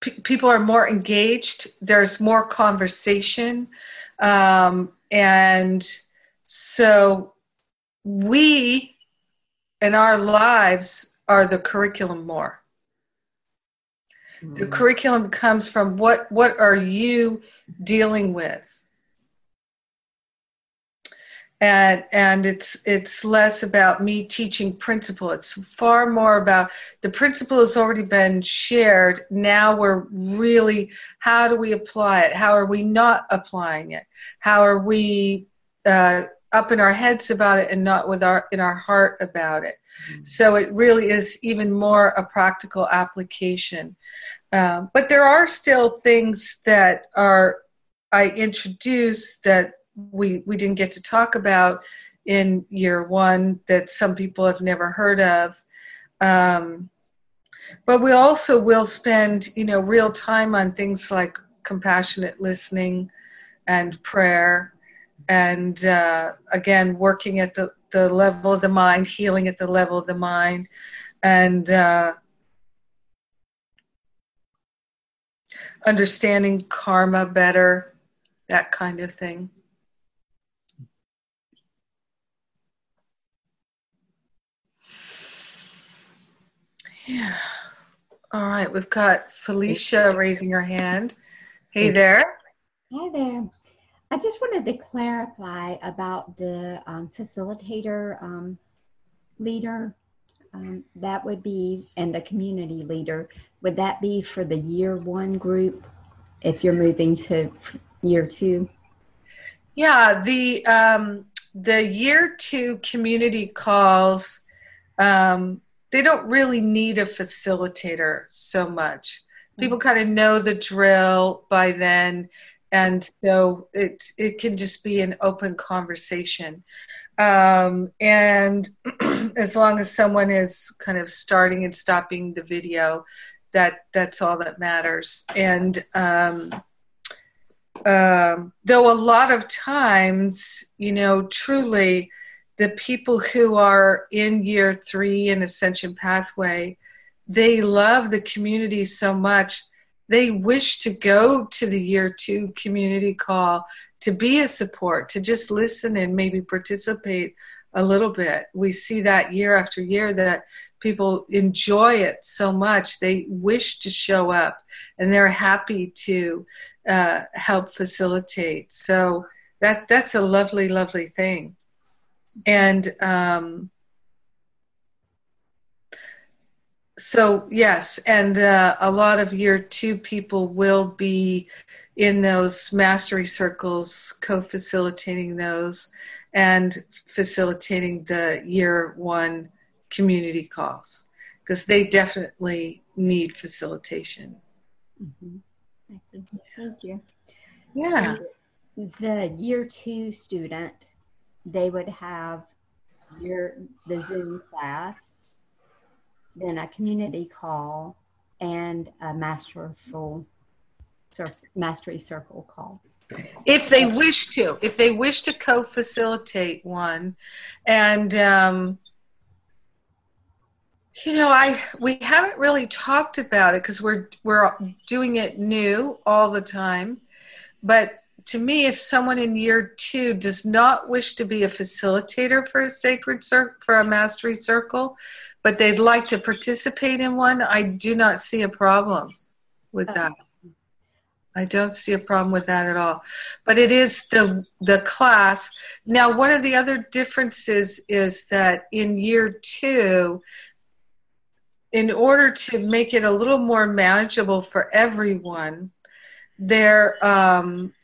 p- people are more engaged. There's more conversation. Um, and so we... and our lives are the curriculum more. Mm. The curriculum comes from what, what are you dealing with? And and it's it's less about me teaching principle. It's far more about the principle has already been shared. Now we're really, how do we apply it? How are we not applying it? How are we... Uh, up in our heads about it and not with our in our heart about it. Mm-hmm. So it really is even more a practical application. Um, but there are still things that are I introduced that we we didn't get to talk about in year one that some people have never heard of. Um, but we also will spend, you know, real time on things like compassionate listening and prayer. And uh, again, working at the, the level of the mind, healing at the level of the mind. And uh, understanding karma better, that kind of thing. Yeah. All right, we've got Felicia raising her hand. Hey there. Hi there. I just wanted to clarify about the um, facilitator um, leader. Um, that would be, and the community leader, would that be for the year one group if you're moving to year two? Yeah, the um, the year two community calls, um, they don't really need a facilitator so much. People kind of know the drill by then. And so it, it can just be an open conversation. Um, and as long as someone is kind of starting and stopping the video, that that's all that matters. And um, um, though a lot of times, you know, truly the people who are in year three in Ascension Pathway, they love the community so much. They wish to go to the year two community call to be a support, to just listen and maybe participate a little bit. We see that year after year that people enjoy it so much. They wish to show up and they're happy to uh, help facilitate. So that that's a lovely, lovely thing. And um, so, yes, and uh, a lot of year two people will be in those mastery circles, co-facilitating those and facilitating the year one community calls because they definitely need facilitation. Mm-hmm. Thank you. Yeah. the year two student, they would have your, the Zoom class, then a community call, and a masterful cir- mastery circle call. If they wish to, if they wish to co-facilitate one. And, um, you know, I, we haven't really talked about it because we're, we're doing it new all the time. But to me, if someone in year two does not wish to be a facilitator for a sacred circle, for a mastery circle, but they'd like to participate in one, I do not see a problem with that. I don't see a problem with that at all. But it is the the class. Now, one of the other differences is that in year two, in order to make it a little more manageable for everyone, there um,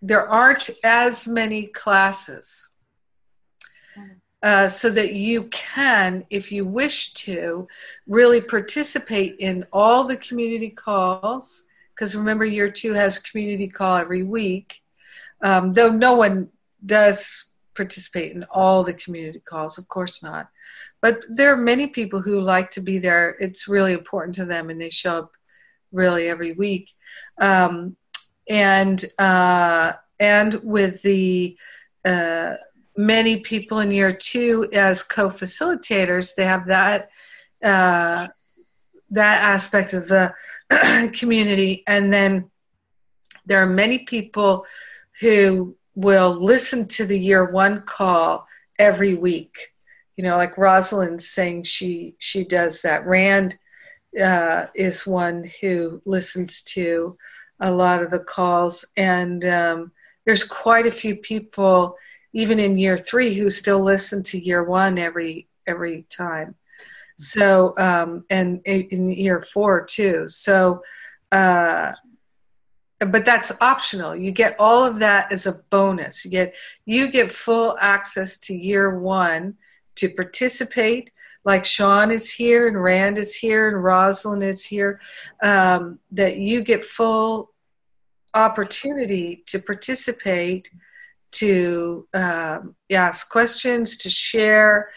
there aren't as many classes. Uh, so that you can, if you wish to, really participate in all the community calls. Because remember, year two has community call every week, um, though no one does participate in all the community calls, of course not. But there are many people who like to be there. It's really important to them, and they show up really every week. Um, and uh, and with the uh, many people in year two as co-facilitators, they have that uh, that aspect of the community. And then there are many people who will listen to the year one call every week. You know, like Rosalind's saying she she does that. Rand uh, is one who listens to a lot of the calls. And um, there's quite a few people, even in year three, who still listen to year one every every time. So, um, and in year four too. So, uh, but that's optional. You get all of that as a bonus. You get, you get full access to year one to participate. Like Sean is here and Rand is here and Rosalind is here. Um, that you get full opportunity to participate, to, um, ask questions, to share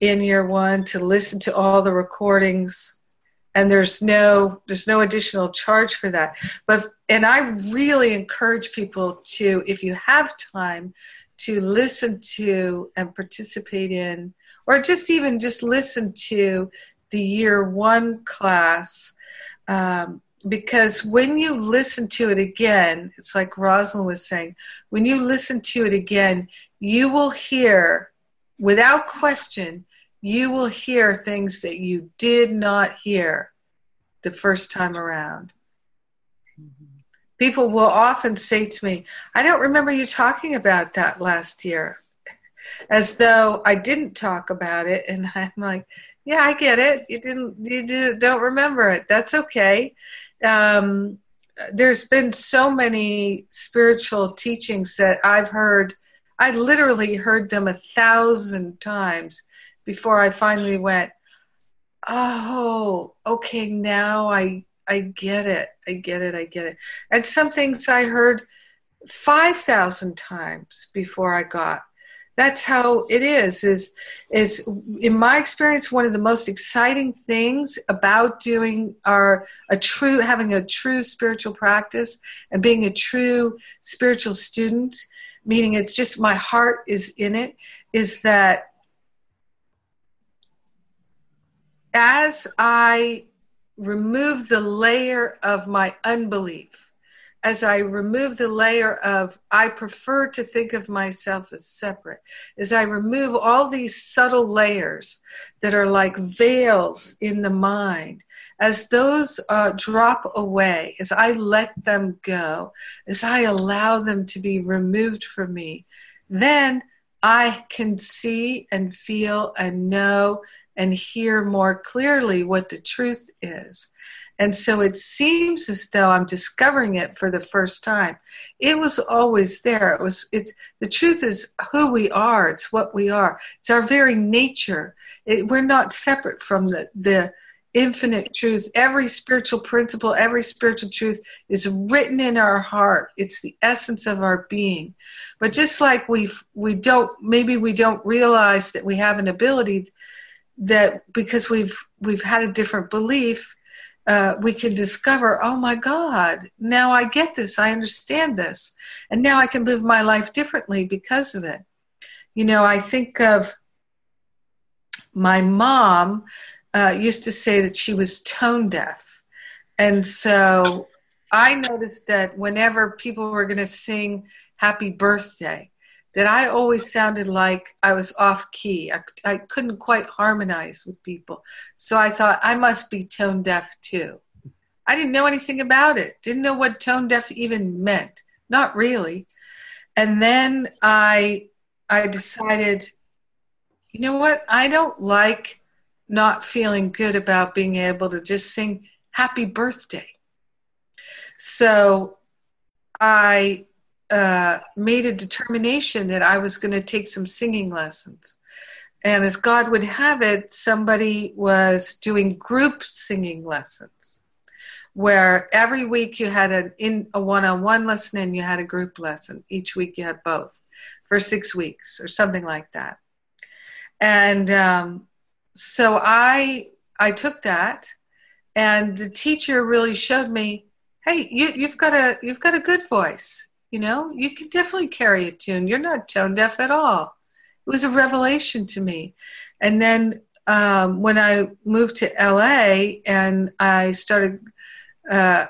in year one, to listen to all the recordings, and there's no there's no additional charge for that. But and I really encourage people to, if you have time, to listen to and participate in, or just even just listen to the year one class, um, because when you listen to it again, it's like Rosalind was saying, when you listen to it again, you will hear, without question, you will hear things that you did not hear the first time around. Mm-hmm. People will often say to me, I don't remember you talking about that last year, as though I didn't talk about it. And I'm like, yeah, I get it. You didn't, you did, don't remember it. That's okay. Um, there's been so many spiritual teachings that I've heard. I literally heard them a thousand times before I finally went, oh, okay, now I I get it, I get it, I get it. And some things I heard five thousand times before I got. That's how it is, is, is in my experience, one of the most exciting things about doing our, a true, having a true spiritual practice and being a true spiritual student, meaning it's just my heart is in it, is that as I remove the layer of my unbelief, as I remove the layer of I prefer to think of myself as separate, as I remove all these subtle layers that are like veils in the mind, as those uh, drop away, as I let them go, as I allow them to be removed from me, then I can see and feel and know and hear more clearly what the truth is. And so it seems as though I'm discovering it for the first time. It was always there. It was. It's the truth is who we are. It's what we are. It's our very nature. It, we're not separate from the the infinite truth. Every spiritual principle, every spiritual truth is written in our heart. It's the essence of our being. But just like we we don't, maybe we don't realize that we have an ability that because we've we've had a different belief, uh, we can discover, oh my God, now I get this, I understand this, and now I can live my life differently because of it. You know, I think of my mom. Uh, used to say that she was tone deaf. And so I noticed that whenever people were going to sing happy birthday, that I always sounded like I was off key. I, I couldn't quite harmonize with people. So I thought I must be tone deaf too. I didn't know anything about it. Didn't know what tone deaf even meant. Not really. And then I, I decided, you know what? I don't like not feeling good about being able to just sing happy birthday. So I uh, made a determination that I was going to take some singing lessons. And as God would have it, somebody was doing group singing lessons where every week you had an in, a one-on-one lesson and you had a group lesson. Each week you had both for six weeks or something like that. And, um, So I I took that, and the teacher really showed me, hey, you, you've got a you've got a good voice. You know, you can definitely carry a tune. You're not tone deaf at all. It was a revelation to me. And then um, when I moved to L A and I started, uh,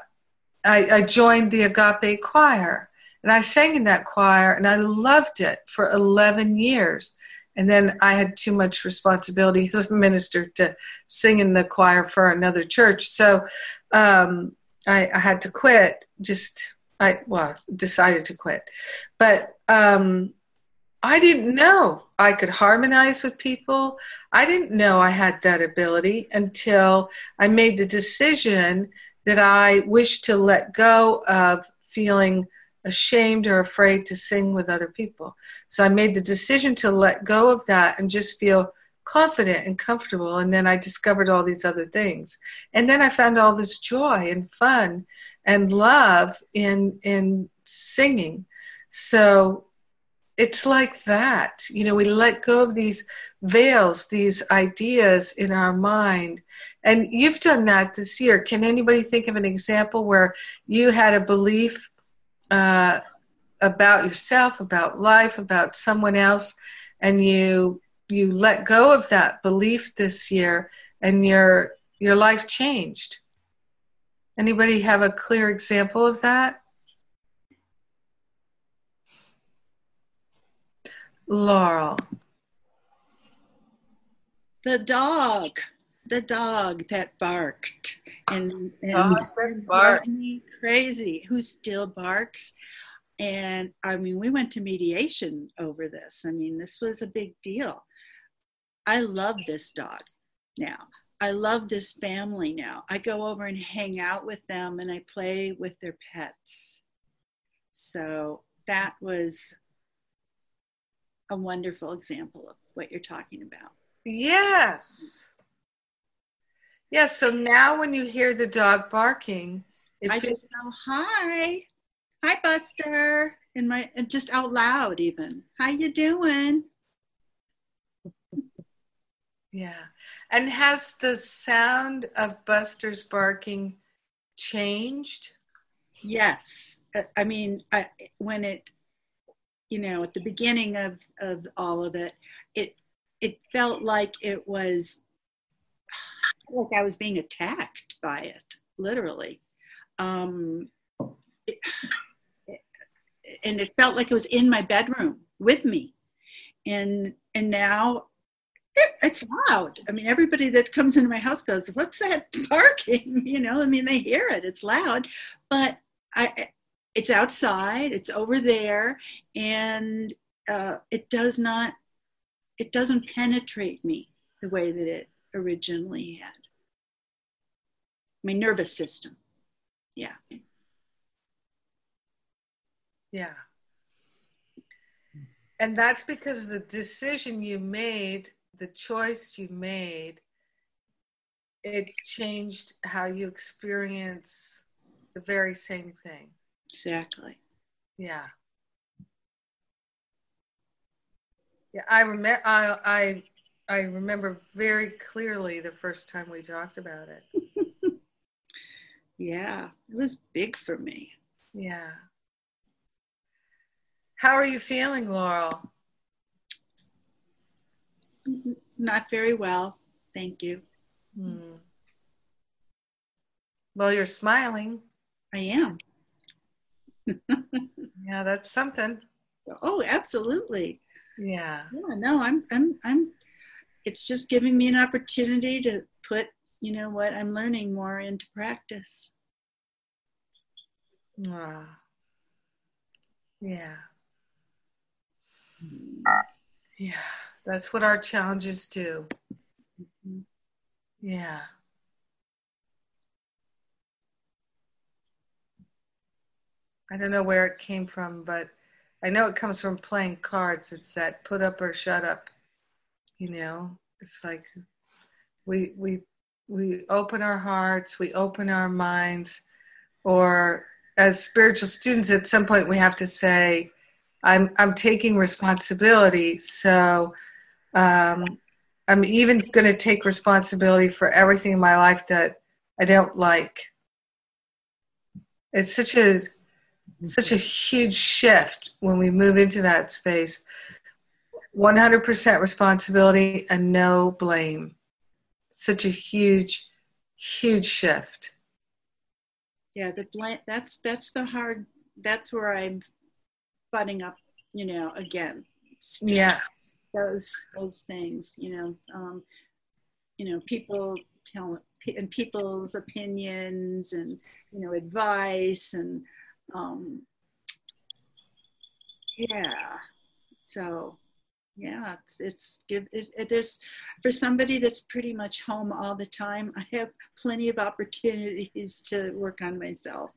I, I joined the Agape Choir, and I sang in that choir, and I loved it for eleven years. And then I had too much responsibility as a minister to sing in the choir for another church. So um, I, I had to quit. Just, I well, decided to quit. But um, I didn't know I could harmonize with people. I didn't know I had that ability until I made the decision that I wished to let go of feeling ashamed or afraid to sing with other people. So I made the decision to let go of that and just feel confident and comfortable. And then I discovered all these other things. And then I found all this joy and fun and love in, in singing. So it's like that. You know, we let go of these veils, these ideas in our mind. And you've done that this year. Can anybody think of an example where you had a belief Uh, about yourself, about life, about someone else, and you you let go of that belief this year, and your your life changed? Anybody have a clear example of that? Laurel. The dog, the dog that barked. And, and bark. me crazy, who still barks. And I mean, we went to mediation over this. I mean, this was a big deal. I love this dog now. I love this family now. I go over and hang out with them and I play with their pets. So that was a wonderful example of what you're talking about. Yes. Yes, yeah, so now when you hear the dog barking, it's I just go, hi, hi, Buster, and my and just out loud even, how you doing? Yeah, and has the sound of Buster's barking changed? Yes, I mean, I, when it, you know, at the beginning of, of all of it, it it felt like it was. Like I was being attacked by it, literally. Um, it, it, and it felt like it was in my bedroom with me. And and now it, it's loud. I mean, everybody that comes into my house goes, what's that barking? You know, I mean, they hear it. It's loud. But I, it's outside. It's over there. And uh, it does not, it doesn't penetrate me the way that it originally had. My nervous system. Yeah. Yeah. And that's because the decision you made, the choice you made, it changed how you experience the very same thing. Exactly. Yeah. Yeah, I remember. I, I I remember very clearly the first time we talked about it. Yeah, it was big for me. Yeah. How are you feeling, Laurel? Not very well, thank you. Hmm. Well, you're smiling. I am. Yeah, that's something. Oh, absolutely. Yeah. Yeah, no, I'm, I'm, I'm, it's just giving me an opportunity to put, you know, what I'm learning more into practice. Wow. Yeah. Yeah. That's what our challenges do. Mm-hmm. Yeah. I don't know where it came from, but I know it comes from playing cards. It's that put up or shut up, you know? It's like we we we open our hearts, we open our minds, or as spiritual students, at some point we have to say, I'm I'm taking responsibility, so um, I'm even going to take responsibility for everything in my life that I don't like. It's such a such a huge shift when we move into that space. one hundred percent responsibility and no blame. Such a huge, huge shift. Yeah, the blame. That's that's the hard. That's where I'm butting up, you know, again. Yeah. Those those things, you know, um, you know, people tell and people's opinions and, you know, advice and. Um, yeah, so yeah, it's, it's, give, it's it is for somebody that's pretty much home all the time. I have plenty of opportunities to work on myself,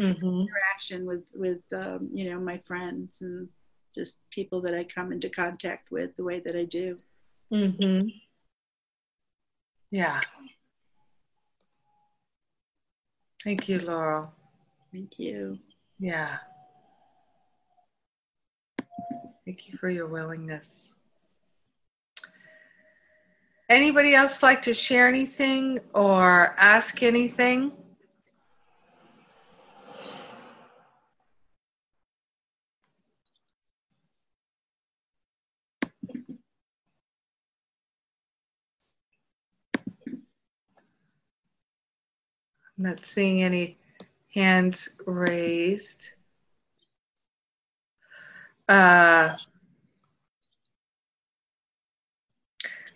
mm-hmm. interaction with, with, um, you know, my friends and just people that I come into contact with the way that I do. Mm-hmm. Yeah. Thank you, Laurel. Thank you. Yeah. Thank you for your willingness. Anybody else like to share anything or ask anything? I'm not seeing any hands raised. Uh,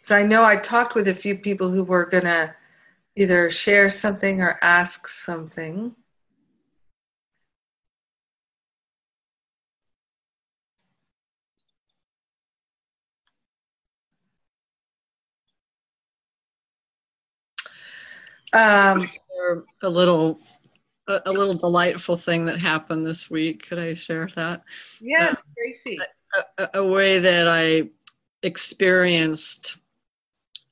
so I know I talked with a few people who were going to either share something or ask something. Um, a little... A little delightful thing that happened this week. Could I share that? Yes, Tracy. Uh, a, a way that I experienced,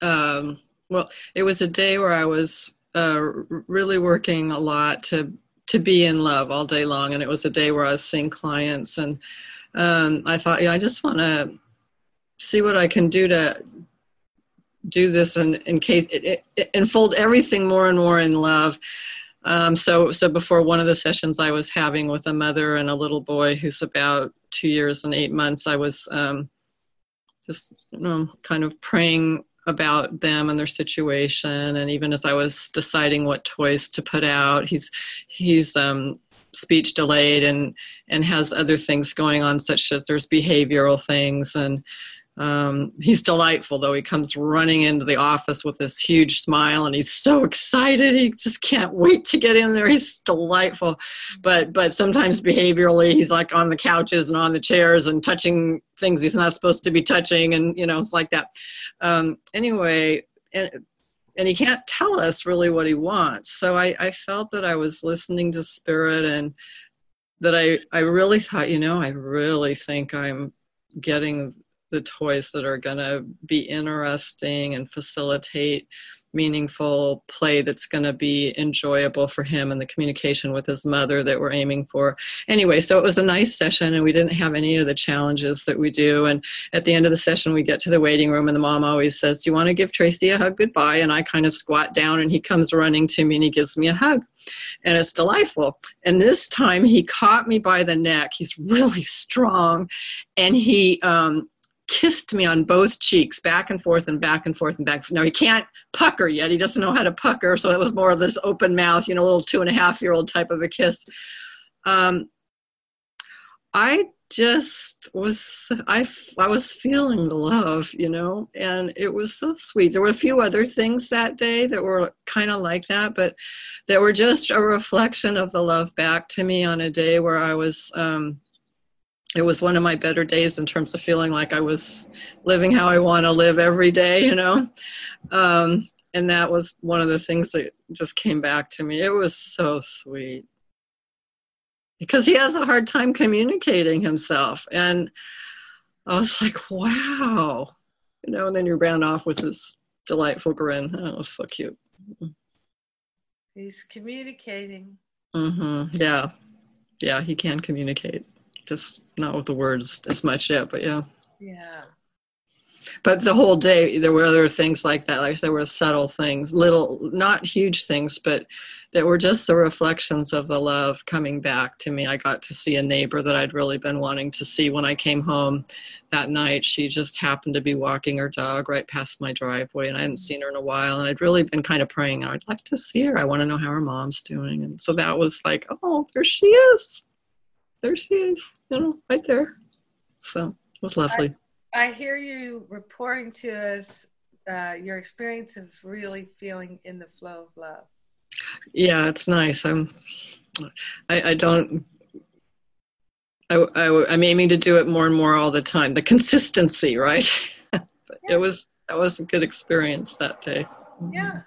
um, well, it was a day where I was uh, really working a lot to to be in love all day long. And it was a day where I was seeing clients. And um, I thought, yeah, I just want to see what I can do to do this in, in case, it, it, enfold everything more and more in love. Um, so, so before one of the sessions I was having with a mother and a little boy who's about two years and eight months, I was um, just you know, kind of praying about them and their situation. And even as I was deciding what toys to put out, he's he's um, speech delayed and and has other things going on, such that there's behavioral things. And Um, he's delightful, though. He comes running into the office with this huge smile, and he's so excited. He just can't wait to get in there. He's delightful. But but sometimes behaviorally, he's like on the couches and on the chairs and touching things he's not supposed to be touching, and, you know, it's like that. Um, anyway, and, and he can't tell us really what he wants. So I, I felt that I was listening to spirit, and that I, I really thought, you know, I really think I'm getting the toys that are going to be interesting and facilitate meaningful play that's going to be enjoyable for him, and the communication with his mother that we're aiming for. Anyway, so it was a nice session, and we didn't have any of the challenges that we do. And at the end of the session, we get to the waiting room, and the mom always says, "Do you want to give Tracy a hug goodbye?" And I kind of squat down, and he comes running to me, and he gives me a hug. And it's delightful. And this time he caught me by the neck. He's really strong. And he um, kissed me on both cheeks, back and forth and back and forth and back. Now he can't pucker yet. He doesn't know how to pucker. So it was more of this open mouth, you know, little two and a half year old type of a kiss. Um, I just was, I, I was feeling the love, you know, and it was so sweet. There were a few other things that day that were kind of like that, but that were just a reflection of the love back to me on a day where I was, um, it was one of my better days in terms of feeling like I was living how I want to live every day, you know, um, and that was one of the things that just came back to me. It was so sweet. Because he has a hard time communicating himself. And I was like, wow. You know, and then he ran off with this delightful grin. Oh, it was so cute. He's communicating. Mm-hmm. Yeah. Yeah, he can communicate. Just not with the words as much yet, but yeah. Yeah. But the whole day, there were other things like that. Like there were subtle things, little, not huge things, but that were just the reflections of the love coming back to me. I got to see a neighbor that I'd really been wanting to see when I came home that night. She just happened to be walking her dog right past my driveway, and I hadn't seen her in a while. And I'd really been kind of praying, I'd like to see her. I want to know how her mom's doing. And so that was like, oh, there she is. There she is, you know, right there. So it was lovely. I- I hear you reporting to us uh, your experience of really feeling in the flow of love. Yeah, it's nice. I'm, I, I don't, I, I, I'm aiming to do it more and more all the time. The consistency, right? But yeah. It was, that was a good experience that day. Yeah.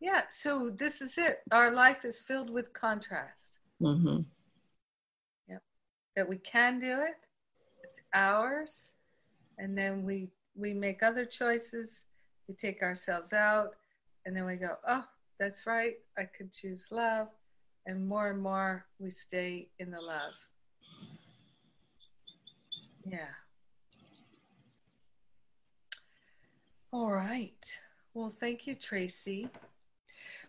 Yeah. So this is it. Our life is filled with contrast. Mm-hmm. Yep. That we can do it. It's ours. And then we, we make other choices, we take ourselves out, and then we go, oh, that's right, I could choose love. And more and more, we stay in the love. Yeah. All right. Well, thank you, Tracy.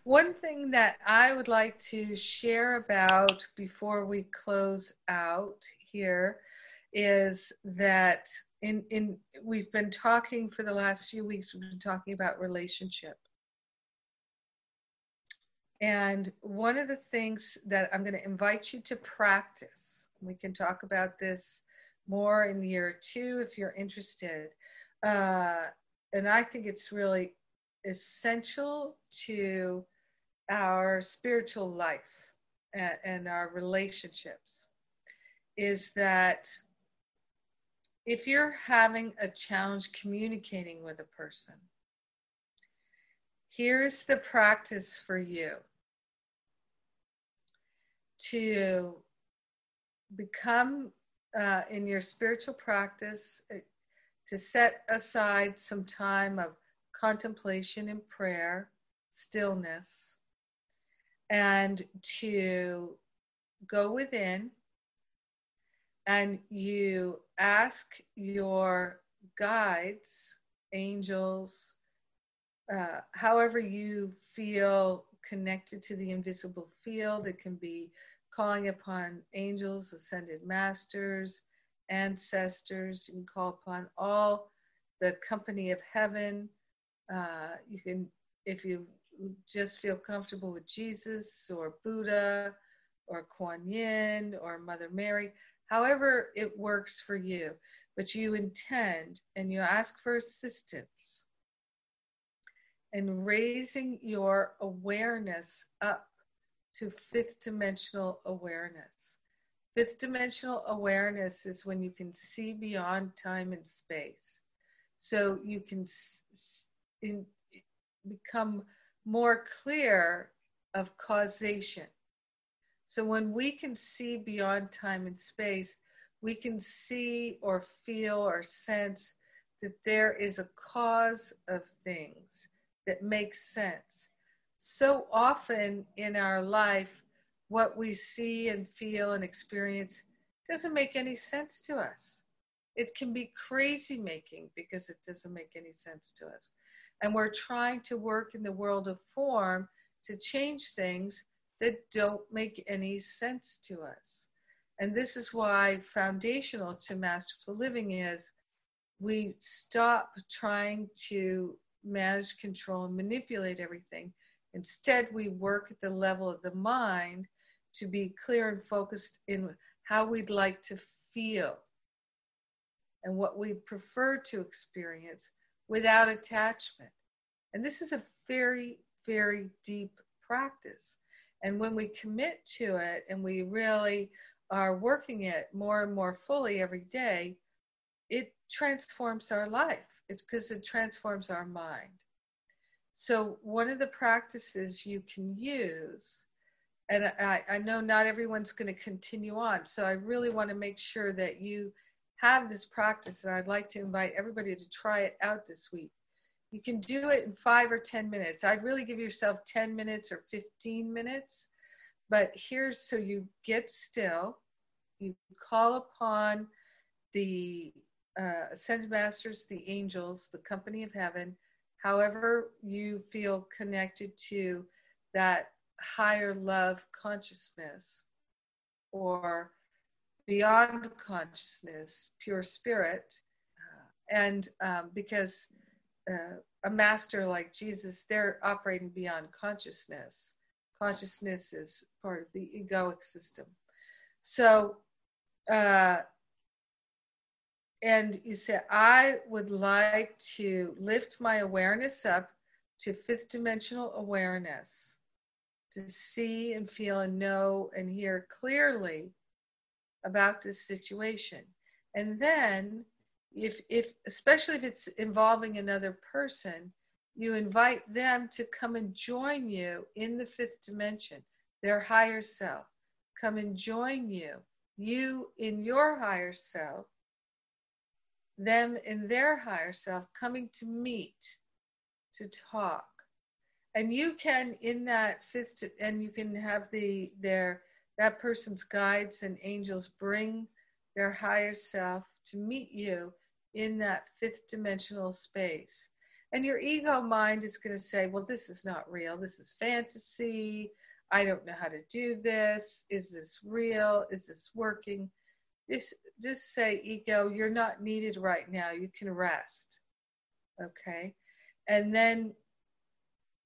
One thing that I would like to share about before we close out here is that In, in, we've been talking for the last few weeks, we've been talking about relationship. And one of the things that I'm going to invite you to practice, we can talk about this more in year two if you're interested. Uh, and I think it's really essential to our spiritual life and, and our relationships is that if you're having a challenge communicating with a person, here's the practice for you to become uh, in your spiritual practice, uh, to set aside some time of contemplation and prayer, stillness, and to go within. And you ask your guides, angels, uh, however you feel connected to the invisible field. It can be calling upon angels, ascended masters, ancestors. You can call upon all the company of heaven. Uh, you can, if you just feel comfortable with Jesus or Buddha or Kuan Yin or Mother Mary, however it works for you, but you intend and you ask for assistance in raising your awareness up to fifth dimensional awareness. Fifth dimensional awareness is when you can see beyond time and space. So you can s- in, become more clear of causation. So when we can see beyond time and space, we can see or feel or sense that there is a cause of things that makes sense. So often in our life, what we see and feel and experience doesn't make any sense to us. It can be crazy making because it doesn't make any sense to us. And we're trying to work in the world of form to change things that don't make any sense to us. And this is why foundational to Masterful Living is we stop trying to manage, control, and manipulate everything. Instead, we work at the level of the mind to be clear and focused in how we'd like to feel and what we prefer to experience without attachment. And this is a very, very deep practice. And when we commit to it and we really are working it more and more fully every day, it transforms our life. It's because it transforms our mind. So one of the practices you can use, and I, I know not everyone's going to continue on, so I really want to make sure that you have this practice, and I'd like to invite everybody to try it out this week. You can do it in five or ten minutes. I'd really give yourself ten minutes or fifteen minutes, but here's, so you get still, you call upon the uh, ascended masters, the angels, the company of heaven, however you feel connected to that higher love consciousness or beyond consciousness, pure spirit. And um, because uh, a master like Jesus, they're operating beyond consciousness. Consciousness is part of the egoic system. So, uh, and you say, I would like to lift my awareness up to fifth dimensional awareness, to see and feel and know and hear clearly about this situation. And then if, if, especially if it's involving another person, you invite them to come and join you in the fifth dimension, their higher self. Come and join you, you in your higher self, them in their higher self, coming to meet, to talk. And you can, in that fifth, and you can have the, their, that person's guides and angels bring their higher self to meet you in that fifth dimensional space. And your ego mind is going to say, well, this is not real. This is fantasy. I don't know how to do this. Is this real? Is this working? Just, just say, ego, you're not needed right now. You can rest. Okay. And then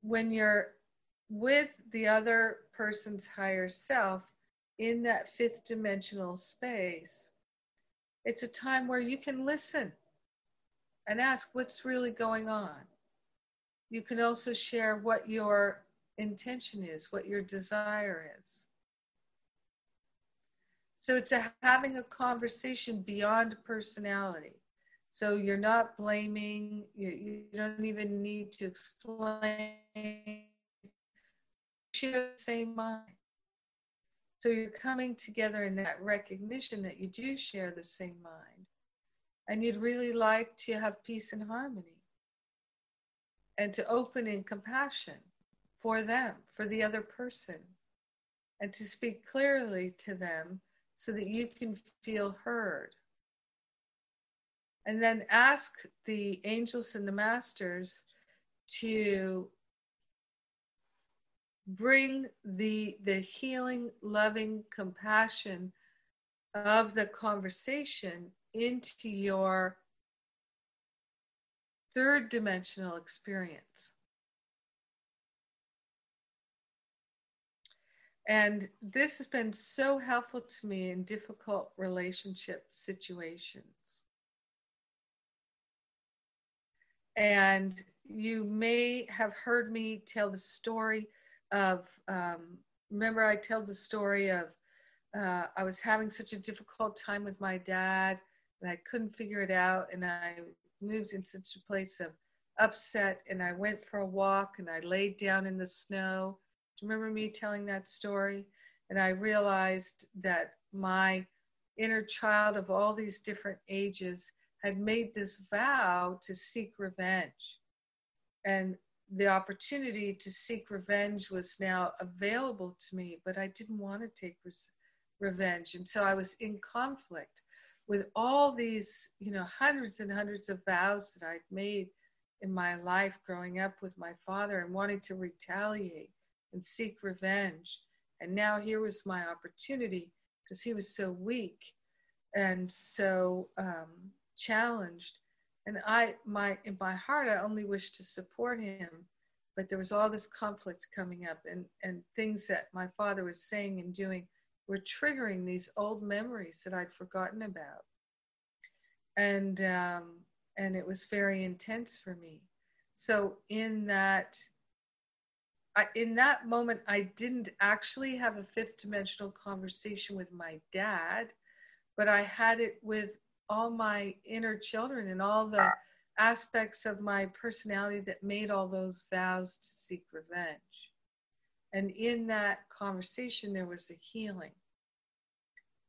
when you're with the other person's higher self, in that fifth dimensional space, it's a time where you can listen and ask what's really going on. You can also share what your intention is, what your desire is. So it's a, having a conversation beyond personality. So you're not blaming, you, you don't even need to explain. Share the same mind. So you're coming together in that recognition that you do share the same mind. And you'd really like to have peace and harmony. And to open in compassion for them, for the other person. And to speak clearly to them so that you can feel heard. And then ask the angels and the masters to bring the the healing, loving compassion of the conversation into your third dimensional experience. And this has been so helpful to me in difficult relationship situations. And you may have heard me tell the story of, um, remember I told the story of, uh, I was having such a difficult time with my dad and I couldn't figure it out. And I moved in such a place of upset and I went for a walk and I laid down in the snow. Do you remember me telling that story? And I realized that my inner child of all these different ages had made this vow to seek revenge. And the opportunity to seek revenge was now available to me, but I didn't want to take re- revenge. And so I was in conflict with all these, you know, hundreds and hundreds of vows that I'd made in my life growing up with my father, and wanting to retaliate and seek revenge. And now here was my opportunity, because he was so weak and so um, challenged. And I, my in my heart, I only wished to support him, but there was all this conflict coming up, and, and things that my father was saying and doing were triggering these old memories that I'd forgotten about. And, um, and it was very intense for me. So in that, I, in that moment, I didn't actually have a fifth dimensional conversation with my dad, but I had it with all my inner children and all the aspects of my personality that made all those vows to seek revenge. And in that conversation, there was a healing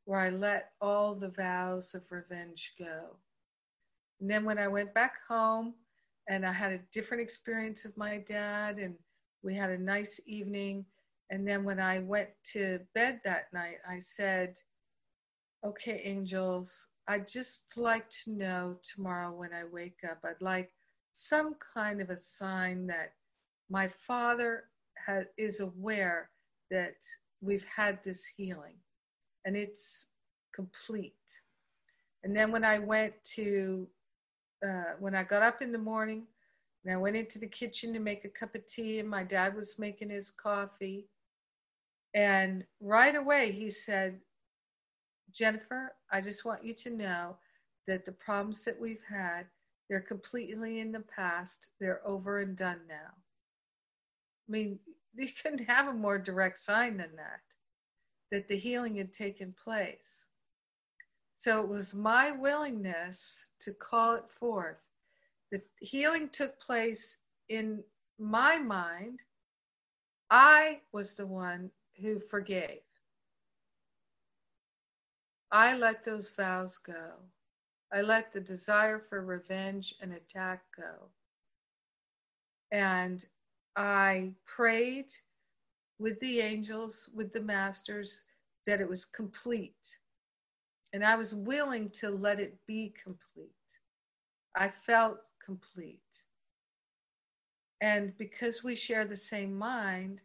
where I let all the vows of revenge go. And then when I went back home and I had a different experience of my dad, and we had a nice evening. And then when I went to bed that night, I said, okay, angels, I'd just like to know tomorrow when I wake up, I'd like some kind of a sign that my father ha- is aware that we've had this healing and it's complete. And then when I went to, uh, when I got up in the morning and I went into the kitchen to make a cup of tea, and my dad was making his coffee, and right away he said, Jennifer, I just want you to know that the problems that we've had, they're completely in the past. They're over and done now. I mean, you couldn't have a more direct sign than that, that the healing had taken place. So it was my willingness to call it forth. The healing took place in my mind. I was the one who forgave. I let those vows go. I let the desire for revenge and attack go. And I prayed with the angels, with the masters, that it was complete. And I was willing to let it be complete. I felt complete. And because we share the same mind,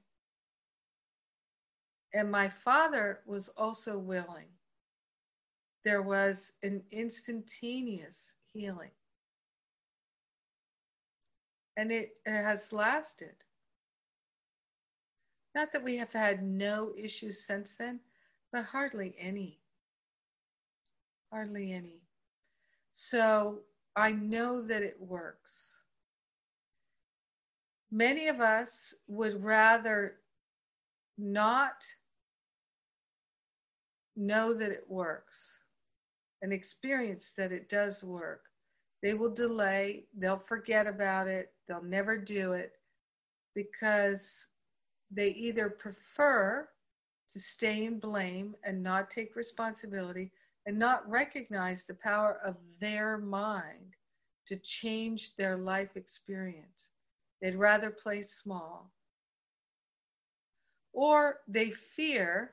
and my father was also willing, there was an instantaneous healing. And it, it has lasted. Not that we have had no issues since then, but hardly any. Hardly any. So I know that it works. Many of us would rather not know that it works and experience that it does work. They will delay, they'll forget about it, they'll never do it, because they either prefer to stay in blame and not take responsibility and not recognize the power of their mind to change their life experience. They'd rather play small. Or they fear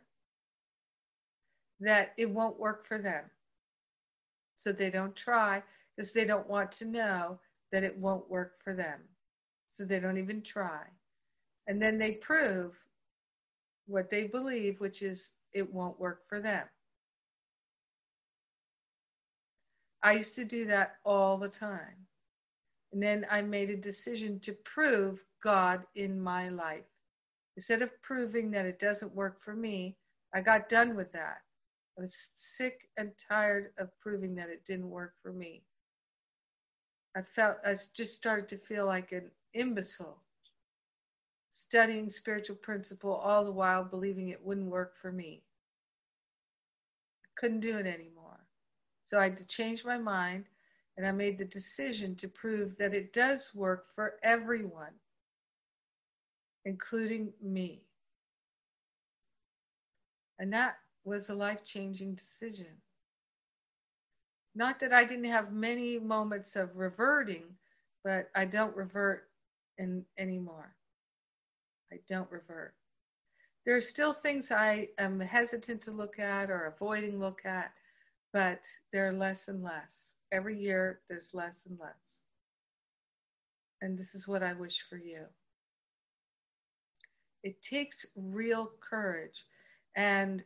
that it won't work for them. So they don't try, because they don't want to know that it won't work for them. So they don't even try. And then they prove what they believe, which is it won't work for them. I used to do that all the time. And then I made a decision to prove God in my life. Instead of proving that it doesn't work for me, I got done with that. I was sick and tired of proving that it didn't work for me. I felt, I just started to feel like an imbecile, studying spiritual principle all the while believing it wouldn't work for me. I couldn't do it anymore. So I had to change my mind, and I made the decision to prove that it does work for everyone, including me. And that was a life-changing decision. Not that I didn't have many moments of reverting, but I don't revert in, anymore. I don't revert. There are still things I am hesitant to look at or avoiding look at, but they're less and less. Every year, there's less and less. And this is what I wish for you. It takes real courage. And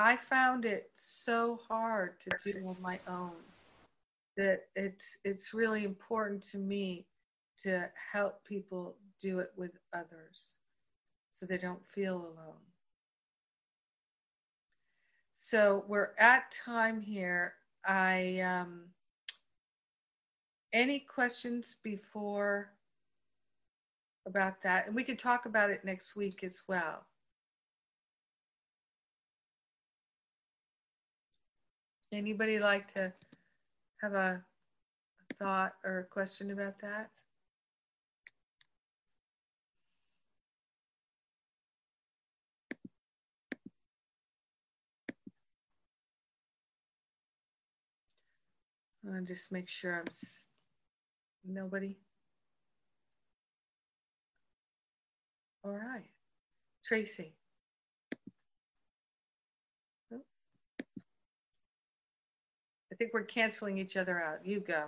I found it so hard to do on my own that it's it's really important to me to help people do it with others so they don't feel alone. So we're at time here. I um, any questions before about that? And we could talk about it next week as well. Anybody like to have a thought or a question about that? I'll just make sure I'm s- nobody. All right, Tracy. I think we're canceling each other out. You go.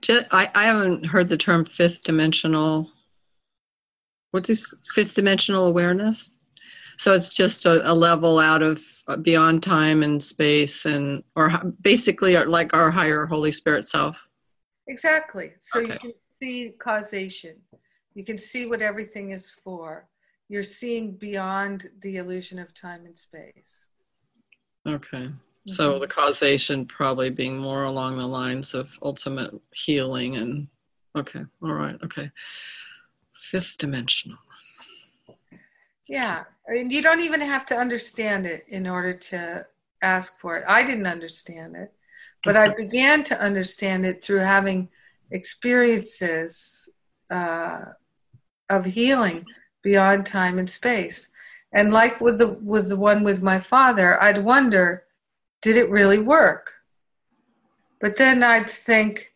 Just, I, I haven't heard the term fifth dimensional. What's this? Fifth dimensional awareness? So it's just a, a level out of uh, beyond time and space, and or basically like our higher Holy Spirit self. Exactly. So okay. You can see causation. You can see what everything is for. You're seeing beyond the illusion of time and space. Okay. So the causation probably being more along the lines of ultimate healing and, okay, all right, okay. Fifth dimensional. Yeah, and you don't even have to understand it in order to ask for it. I didn't understand it, but I began to understand it through having experiences uh, of healing beyond time and space. And like with the with the one with my father, I'd wonder, did it really work? But then I'd think,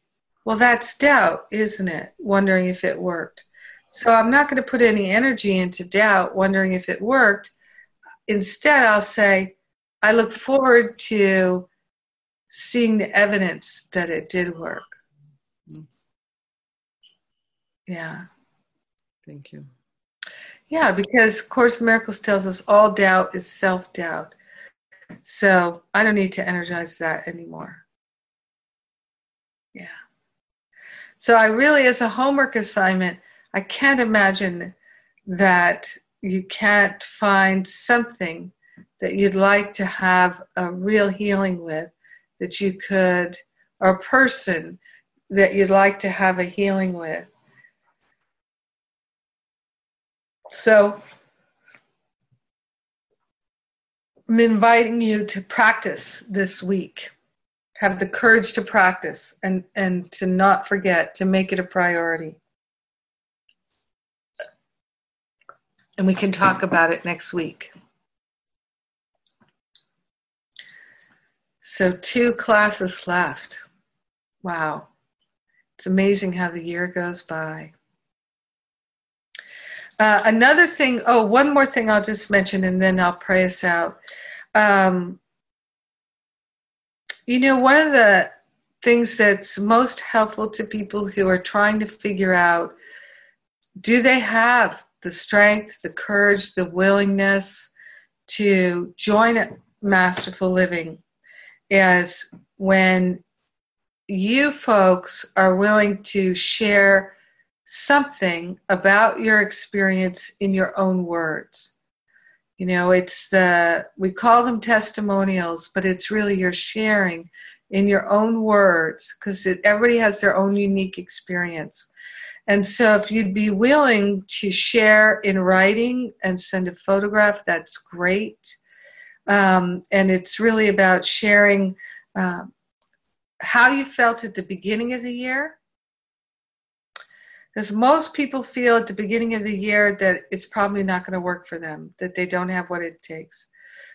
well, that's doubt, isn't it? Wondering if it worked. So I'm not going to put any energy into doubt, wondering if it worked. Instead, I'll say, I look forward to seeing the evidence that it did work. Yeah. Thank you. Yeah, because Course in Miracles tells us all doubt is self-doubt. So I don't need to energize that anymore. Yeah. So I really, as a homework assignment, I can't imagine that you can't find something that you'd like to have a real healing with, that you could, or a person that you'd like to have a healing with. So I'm inviting you to practice this week. Have the courage to practice and, and to not forget, to make it a priority. And we can talk about it next week. So two classes left. Wow. It's amazing how the year goes by. Uh, another thing, oh, one more thing I'll just mention and then I'll pray us out. Um, you know, one of the things that's most helpful to people who are trying to figure out, do they have the strength, the courage, the willingness to join Masterful Living, is when you folks are willing to share something about your experience in your own words. You know, it's the, we call them testimonials, but it's really your sharing in your own words, because everybody has their own unique experience. And so if you'd be willing to share in writing and send a photograph, that's great. Um, and it's really about sharing uh, how you felt at the beginning of the year, because most people feel at the beginning of the year that it's probably not going to work for them, that they don't have what it takes.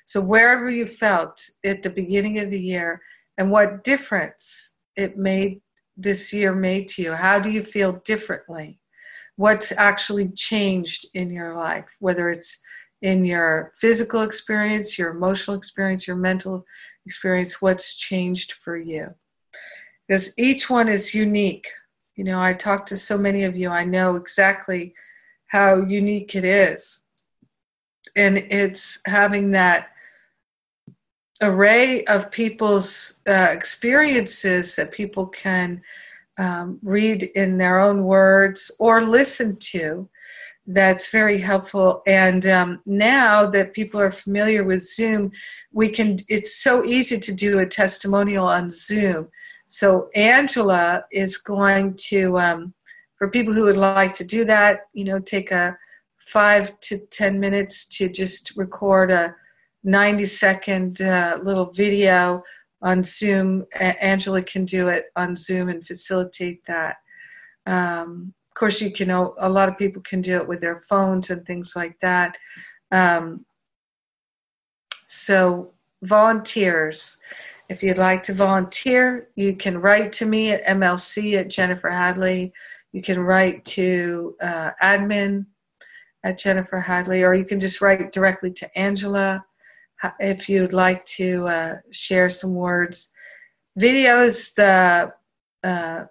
So wherever you felt at the beginning of the year and what difference it made, this year made to you, how do you feel differently? What's actually changed in your life, whether it's in your physical experience, your emotional experience, your mental experience, what's changed for you? Because each one is unique. You know, I talk to so many of you, I know exactly how unique it is. And it's having that array of people's uh, experiences that people can um, read in their own words or listen to. That's very helpful. And um, now that people are familiar with Zoom, we can, it's so easy to do a testimonial on Zoom. So Angela is going to, um, for people who would like to do that, you know, take a five to ten minutes to just record a ninety second uh, little video on Zoom. A- Angela can do it on Zoom and facilitate that. Um, of course, you can, a lot of people can do it with their phones and things like that. Um, so volunteers. If you'd like to volunteer, you can write to me at M L C at Jennifer Hadley. You can write to uh, admin at Jennifer Hadley, or you can just write directly to Angela if you'd like to uh, share some words. Video is the, uh,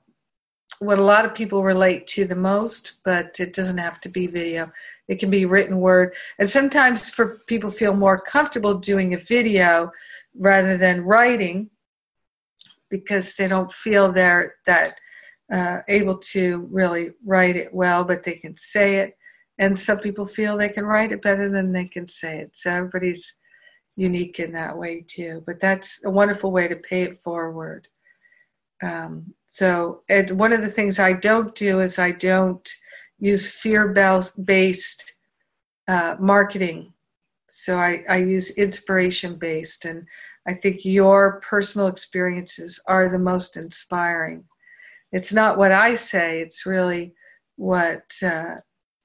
what a lot of people relate to the most, but it doesn't have to be video. It can be written word. And sometimes for people feel more comfortable doing a video rather than writing, because they don't feel they're that uh, able to really write it well, but they can say it. And some people feel they can write it better than they can say it. So everybody's unique in that way too. But that's a wonderful way to pay it forward. Um, so and one of the things I don't do is I don't use fear-based uh, marketing. So I, I use inspiration-based, and I think your personal experiences are the most inspiring. It's not what I say, it's really what uh,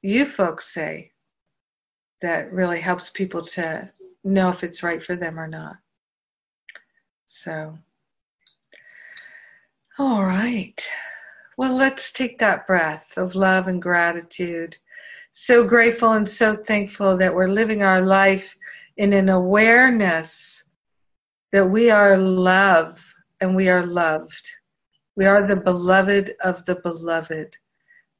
you folks say that really helps people to know if it's right for them or not. So, all right. Well, let's take that breath of love and gratitude. So grateful and so thankful that we're living our life in an awareness that we are love and we are loved. We are the beloved of the beloved.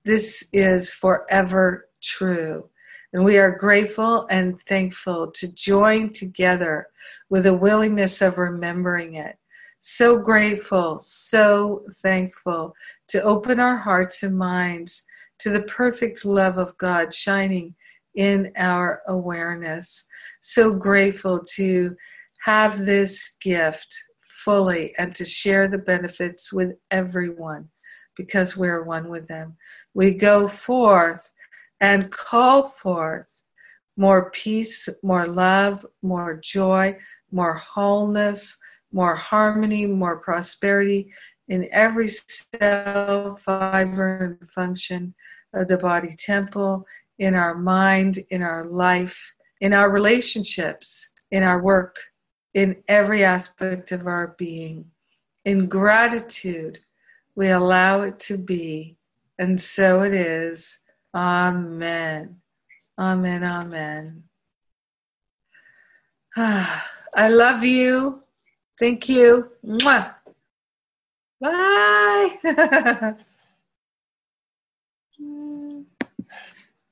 This is forever true. And we are grateful and thankful to join together with a willingness of remembering it. So grateful, so thankful to open our hearts and minds to the perfect love of God shining in our awareness. So grateful to have this gift fully and to share the benefits with everyone because we're one with them. We go forth and call forth more peace, more love, more joy, more wholeness, more harmony, more prosperity in every cell, fiber, and function of the body temple, in our mind, in our life, in our relationships, in our work, in every aspect of our being. In gratitude, we allow it to be, and so it is. Amen. Amen, amen. Ah, I love you. Thank you. Mwah. Bye.